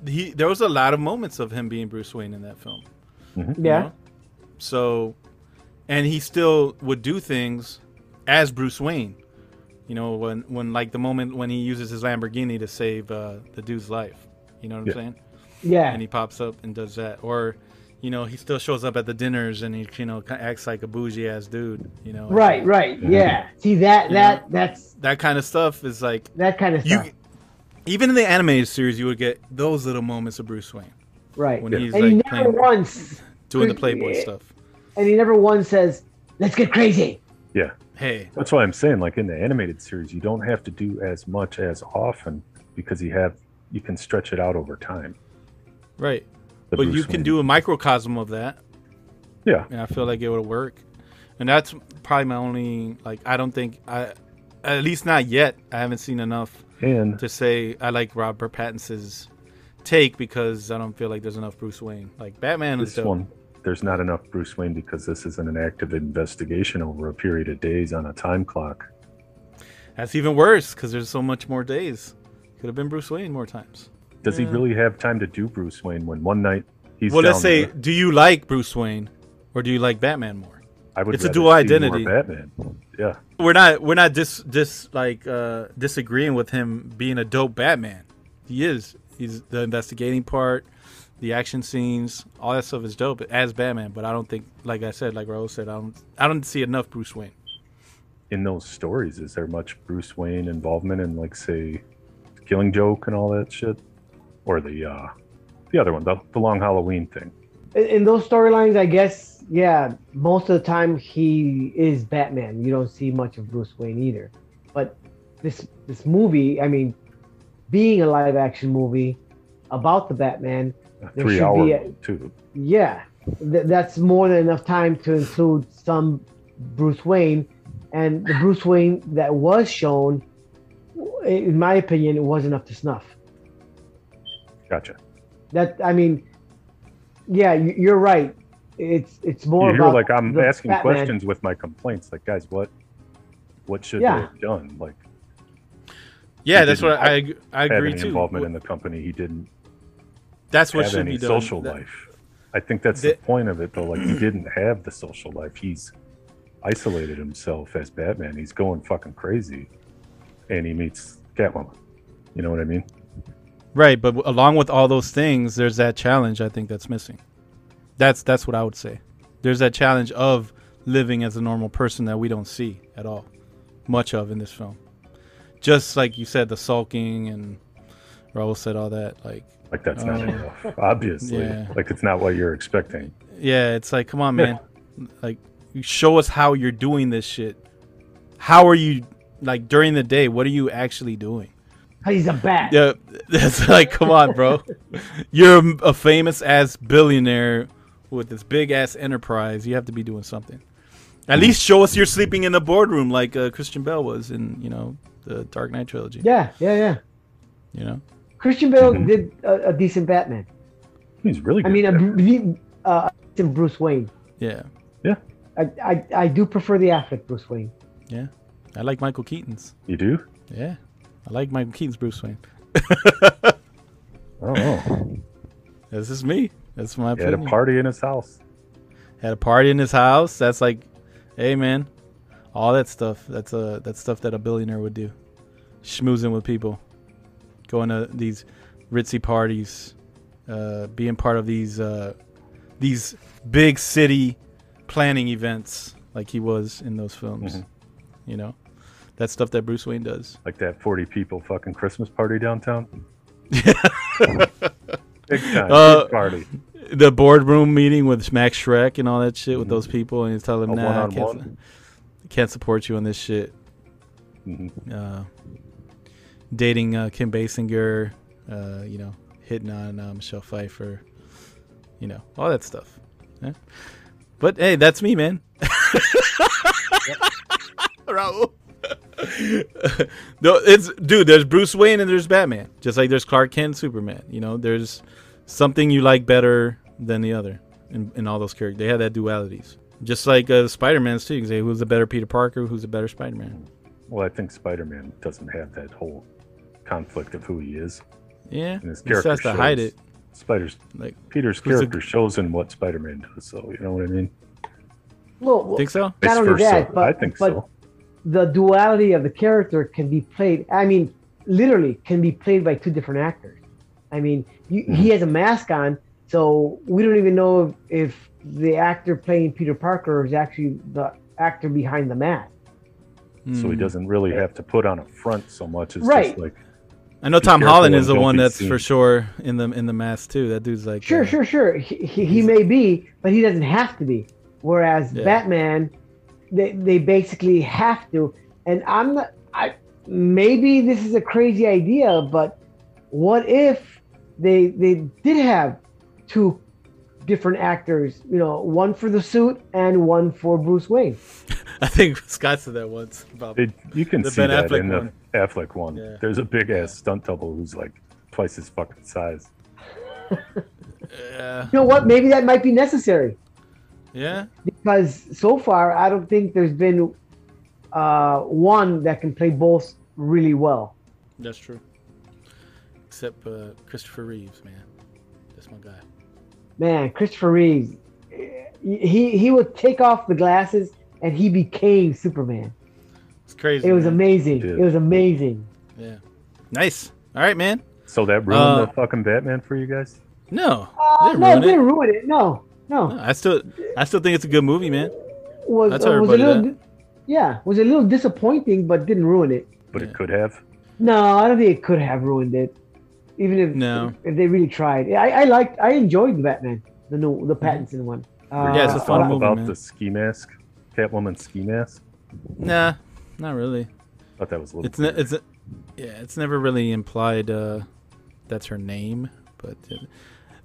he there was a lot of moments of him being Bruce Wayne in that film. Mm-hmm. Yeah. You know? So, and he still would do things as Bruce Wayne. You know, when when like the moment when he uses his Lamborghini to save uh, the dude's life. You know what yeah. I'm saying? Yeah, and he pops up and does that, or you know, he still shows up at the dinners and he, you know, acts like a bougie ass dude. You know, right, right, yeah. See that, that, that's that kind of stuff is like that kind of stuff. You, even in the animated series, you would get those little moments of Bruce Wayne, right? When yeah. he's and like he never playing, once doing the Playboy stuff, and he never once says, "Let's get crazy." Yeah, hey, that's why I'm saying, like in the animated series, you don't have to do as much as often because you have you can stretch it out over time. Right, the but Bruce you can Wayne. do a microcosm of that. Yeah, and I feel like it would work, and that's probably my only like. I don't think I, at least not yet. I haven't seen enough and, to say I like Robert Pattinson's take because I don't feel like there's enough Bruce Wayne. Like Batman is dope. One, there's not enough Bruce Wayne because this isn't an active investigation over a period of days on a time clock. That's even worse because there's so much more days. Could have been Bruce Wayne more times. Does he really have time to do Bruce Wayne when one night he's well? Let's say, there. do you like Bruce Wayne or do you like Batman more? I would. It's a dual identity. Batman. Yeah. We're not. We're not dis, dis like uh, disagreeing with him being a dope Batman. He is. He's the investigating part, the action scenes, all that stuff is dope as Batman. But I don't think, like I said, like Raul said, I don't. I don't see enough Bruce Wayne. In those stories, is there much Bruce Wayne involvement in, like, say, Killing Joke and all that shit? Or the uh, the other one, the, the Long Halloween thing. In those storylines, I guess, yeah, most of the time he is Batman. You don't see much of Bruce Wayne either. But this this movie, I mean, being a live action movie about the Batman, a three hour too. Yeah, th- that's more than enough time to include some Bruce Wayne, and the Bruce Wayne that was shown, in my opinion, it wasn't up to snuff. Gotcha. That I mean, yeah, you're right. It's it's more. You're about like I'm asking Batman. questions with my complaints. Like, guys, what what should yeah. they have done? Like, yeah, that's what I I agree. Have any too. Involvement in the company. He didn't that's what have should any be done. Social that, life. I think that's that, the point of it, though. Like, he didn't have the social life. He's isolated himself as Batman. He's going fucking crazy, and he meets Catwoman. You know what I mean? Right, but along with all those things, there's that challenge. I think that's missing. That's that's what I would say. There's that challenge of living as a normal person that we don't see at all, much of in this film. Just like you said, the sulking, and Raul said all that. Like, like that's uh, not enough, obviously. Yeah. Like, it's not what you're expecting. Yeah, it's like, come on, man. Yeah. Like, show us how you're doing this shit. How are you, like, during the day, what are you actually doing? He's a bat. Yeah, that's like, come on, bro. You're a famous-ass billionaire with this big-ass enterprise. You have to be doing something. At least show us you're sleeping in the boardroom like uh, Christian Bale was in, you know, the Dark Knight trilogy. Yeah, yeah, yeah. You know? Christian Bale mm-hmm. did a, a decent Batman. He's really good. I mean, a, uh, Bruce Wayne. Yeah. Yeah. I, I, I do prefer the Affleck Bruce Wayne. Yeah. I like Michael Keaton's. You do? Yeah. I like Michael Keaton's Bruce Wayne. Oh, this is me. That's my. He opinion. Had a party in his house. Had a party in his house. That's like, hey man, all that stuff. That's a that's stuff that a billionaire would do. Schmoozing with people, going to these ritzy parties, uh, being part of these uh, these big city planning events, like he was in those films. Mm-hmm. You know. That's stuff that Bruce Wayne does. Like that forty people fucking Christmas party downtown. Yeah. Big time. Uh, big party. The boardroom meeting with Max Shrek and all that shit mm-hmm. with those people, and he's telling them, nah, I can't, can't support you on this shit. Mm-hmm. Uh, dating uh, Kim Basinger, uh, you know, hitting on uh, Michelle Pfeiffer, you know, all that stuff. Yeah. But hey, that's me, man. Yep. Raul. No, it's dude. There's Bruce Wayne and there's Batman. Just like there's Clark Kent, and Superman. You know, there's something you like better than the other. In, in all those characters, they have that dualities. Just like uh, Spider-Man's too. You can say who's the better Peter Parker, who's the better Spider-Man. Well, I think Spider-Man doesn't have that whole conflict of who he is. Yeah, and his character has to shows, hide it. Spider's like Peter's character a, shows in what Spider-Man does. So you know what I mean. Well, think so? Not only that, but I think but, so. The duality of the character can be played, I mean, literally can be played by two different actors. I mean, you, mm-hmm. he has a mask on, so we don't even know if, if the actor playing Peter Parker is actually the actor behind the mask. Mm. So he doesn't really have to put on a front so much. As right. Just like, I know Tom Holland is the one that's seen. For sure in the in the mask too. That dude's like... Sure, uh, sure, sure. He, he, he may be, but he doesn't have to be. Whereas yeah. Batman... They they basically have to, and I'm not, I maybe this is a crazy idea, but what if they they did have two different actors, you know, one for the suit and one for Bruce Wayne? I think Scott said that once about it, you can the see Ben that Affleck in one. The Affleck one. Yeah. There's a big ass stunt double who's like twice his fucking size. Yeah. You know what? Maybe that might be necessary. Yeah, because so far I don't think there's been uh, one that can play both really well. That's true. Except uh, Christopher Reeves, man, that's my guy. Man, Christopher Reeves, he he would take off the glasses and he became Superman. It's crazy. It was man. amazing. Dude. It was amazing. Yeah. Nice. All right, man. So that ruined uh, the fucking Batman for you guys? No. Uh, didn't no, ruin it didn't ruin it. No. No. no, I still, I still think it's a good movie, man. Was, I tell everybody was a little, that. Yeah, was a little disappointing, but didn't ruin it. But yeah. It could have. No, I don't think it could have ruined it, even if no. if, if they really tried. I, I liked, I enjoyed the Batman, the new, the Pattinson one. Uh, yeah, it's a fun uh, movie. About man. the ski mask, Catwoman ski mask. Nah, not really. I thought that was a little. It's, ne- it's a, yeah, it's never really implied uh, that's her name, but. Uh,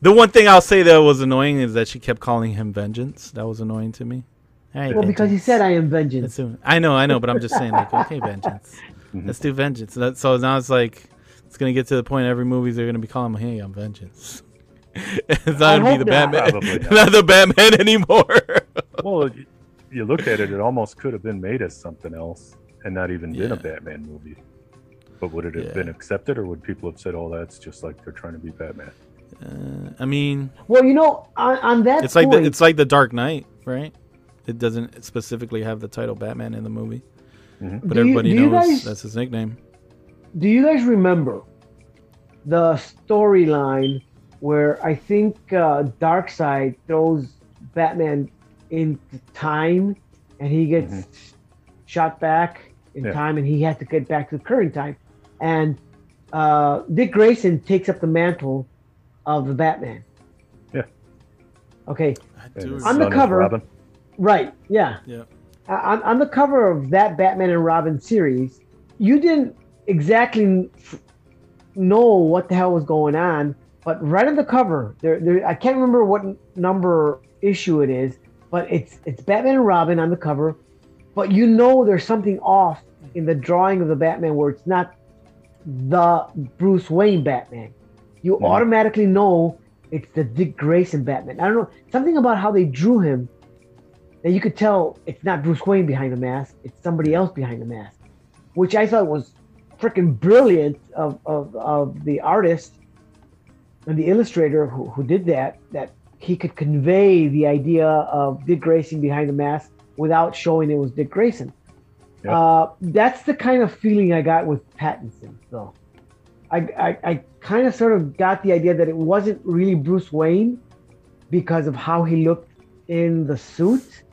The one thing I'll say that was annoying is that she kept calling him Vengeance. That was annoying to me. All right, well, Vengeance. Because he said, I am Vengeance. I know, I know, but I'm just saying, like, okay, Vengeance. Mm-hmm. Let's do Vengeance. So now it's like, it's going to get to the point every movie they're going to be calling him, hey, I'm Vengeance. It's not going to be the Batman, not. not the Batman anymore. Well, you look at it, it almost could have been made as something else and not even yeah. been a Batman movie. But would it have yeah. been accepted, or would people have said, oh, that's just like they're trying to be Batman? Uh, I mean, well, you know, on, on that it's point, like the, it's like the Dark Knight, right? It doesn't specifically have the title Batman in the movie, mm-hmm. but do everybody you, knows guys, that's his nickname. Do you guys remember the storyline where I think uh, Darkseid throws Batman into time and he gets mm-hmm. shot back in yeah. time, and he has to get back to the current time, and uh, Dick Grayson takes up the mantle of the Batman. Yeah. Okay. On the cover, right? Yeah. Yeah. Uh, on, on the cover of that Batman and Robin series, you didn't exactly know what the hell was going on, but right on the cover, there, there I can't remember what number issue it is, but it's it's Batman and Robin on the cover, but you know there's something off in the drawing of the Batman where it's not the Bruce Wayne Batman. You no. automatically know it's the Dick Grayson Batman. I don't know, something about how they drew him that you could tell it's not Bruce Wayne behind the mask, it's somebody else behind the mask, which I thought was freaking brilliant of, of, of the artist and the illustrator who, who did that, that he could convey the idea of Dick Grayson behind the mask without showing it was Dick Grayson. Yep. Uh, that's the kind of feeling I got with Pattinson, though. I, I, I kind of sort of got the idea that it wasn't really Bruce Wayne because of how he looked in the suit,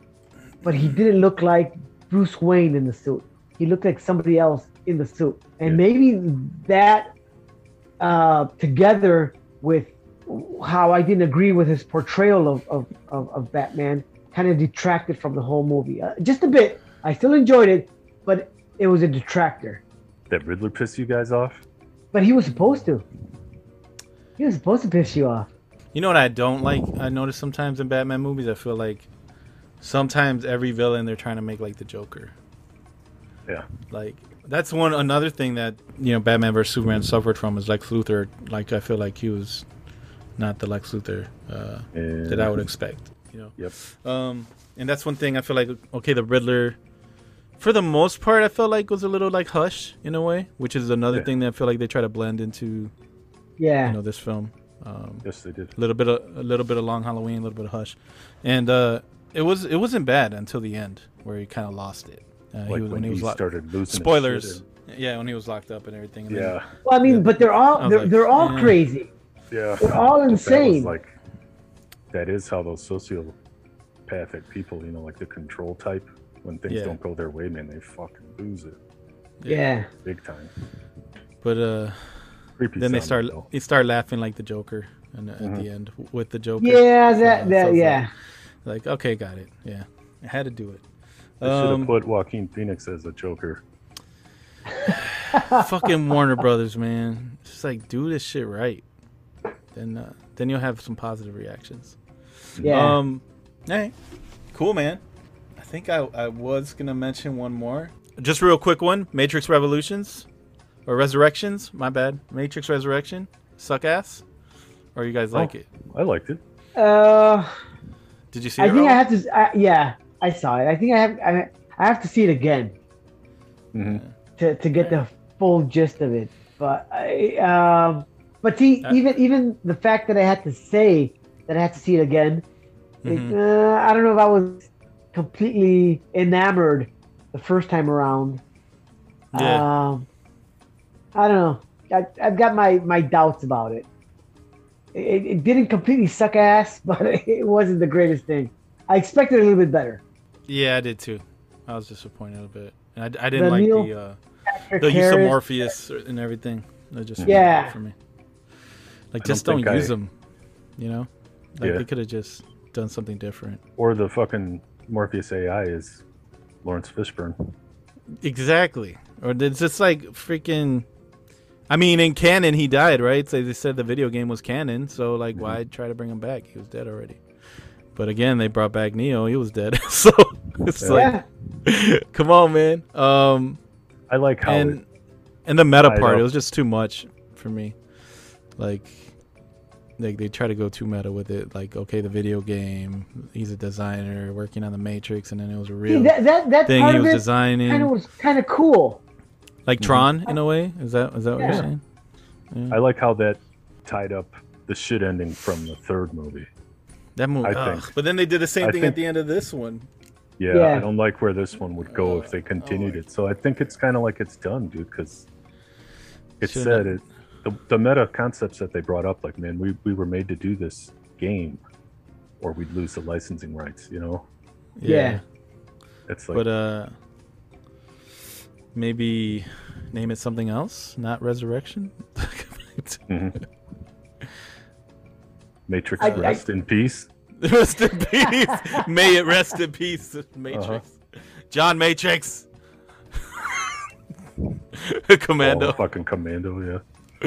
but he didn't look like Bruce Wayne in the suit. He looked like somebody else in the suit. And yeah. maybe that uh, together with how I didn't agree with his portrayal of, of, of, of Batman kind of detracted from the whole movie. Uh, just a bit. I still enjoyed it, but it was a detractor. That Riddler pissed you guys off? But he was supposed to. He was supposed to piss you off. You know what I don't like? I notice sometimes in Batman movies, I feel like sometimes every villain they're trying to make like the Joker. Yeah. Like that's one another thing that, you know, Batman versus Superman suffered from is Lex Luthor. Like I feel like he was not the Lex Luthor uh, and... that I would expect. You know. Yep. Um, and that's one thing I feel like. Okay, the Riddler. For the most part, I felt like it was a little like Hush in a way, which is another yeah. thing that I feel like they try to blend into, yeah, you know, this film. Um, yes, they did a little bit of a little bit of Long Halloween, a little bit of Hush, and uh, it was it wasn't bad until the end where he kind of lost it. Uh, like he was, when, when he, he was started lo- losing spoilers. And... Yeah, when he was locked up and everything. And yeah. Then, well, I mean, yeah. but they're all they're, like, they're all yeah. crazy. Yeah, they're all insane. That like that is how those sociopathic people, you know, like the control type. When things yeah. don't go their way, man, they fucking lose it. Yeah, yeah. Big time. But uh, Creepy then they start though. they start laughing like the Joker, and mm-hmm. at the end with the Joker. Yeah, that uh, that so yeah. Like, like okay, got it. Yeah, I had to do it. They um, should have put Joaquin Phoenix as a Joker. Fucking Warner Brothers, man. Just like do this shit right, then uh, then you'll have some positive reactions. Yeah. Um. Hey, cool, man. I think I, I was going to mention one more. Just real quick one. Matrix Revolutions. Or Resurrections. My bad. Matrix Resurrection. Suck ass. Or you guys like oh, it? I liked it. Uh, Did you see I it? I think Robert? I have to... I, yeah, I saw it. I think I have I, I have to see it again. Mm-hmm. To to get the full gist of it. But I, uh, but see, I, even, even the fact that I had to say that I had to see it again. Mm-hmm. It, uh, I don't know if I was... completely enamored the first time around. Yeah. Um, I don't know. I, I've got my, my doubts about it. it. It didn't completely suck ass, but it wasn't the greatest thing. I expected a little bit better. Yeah, I did too. I was disappointed a bit. And I, I didn't the like Neil the uh, the Harris. use of Morpheus and everything. That just yeah. for me. Like, I just don't, don't use I... them. You know? Like, yeah. they could have just done something different. Or the fucking... Morpheus A I is Lawrence Fishburne. Exactly. Or it's just like freaking... I mean, in canon, he died, right? So they said the video game was canon, so like, mm-hmm. why try to bring him back? He was dead already. But again, they brought back Neo. He was dead. So it's yeah. like... come on, man. Um, I like how... And, it, and the meta I part, don't... it was just too much for me. Like... Like they try to go too meta with it. Like, okay, the video game. He's a designer working on the Matrix, and then it was a real See, that, that, that thing part he was designing. Kind of was kind of cool. Like mm-hmm. Tron in a way. Is that is that yeah. what you're saying? Yeah. I like how that tied up the shit ending from the third movie. That movie, I think. But then they did the same I thing think, at the end of this one. Yeah, yeah, I don't like where this one would go oh, if they continued oh, it. So I think it's kind of like it's done, dude, because it should've. said it. The, the meta concepts that they brought up, like, man, we, we were made to do this game or we'd lose the licensing rights, you know? Yeah. It's like, but uh, maybe name it something else, not Resurrection. Mm-hmm. Matrix, I, rest I, in peace. Rest in peace. May it rest in peace, Matrix. Uh-huh. John Matrix. Commando. Oh, fucking Commando, yeah.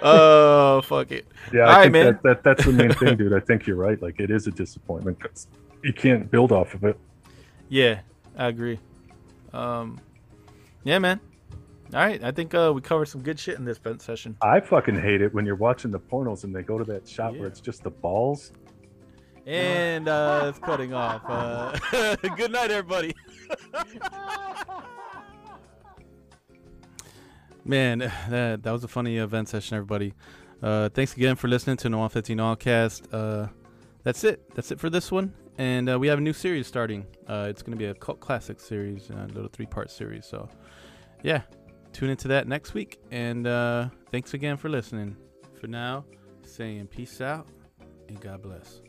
Oh, fuck it. Yeah, I All think right, that, that that's the main thing, dude. I think you're right. Like, it is a disappointment because you can't build off of it. Yeah, I agree. Um, yeah, man. All right, I think uh, we covered some good shit in this session. I fucking hate it when you're watching the pornos and they go to that shot yeah. where it's just the balls. And uh, it's cutting off. Uh, good night, everybody. Man, that, that was a funny event session, everybody. Uh, thanks again for listening to the one fifteen Allcast. Uh, that's it. That's it for this one. And uh, we have a new series starting. Uh, it's going to be a cult classic series, a little three-part series. So, yeah, tune into that next week. And uh, thanks again for listening. For now, saying peace out and God bless.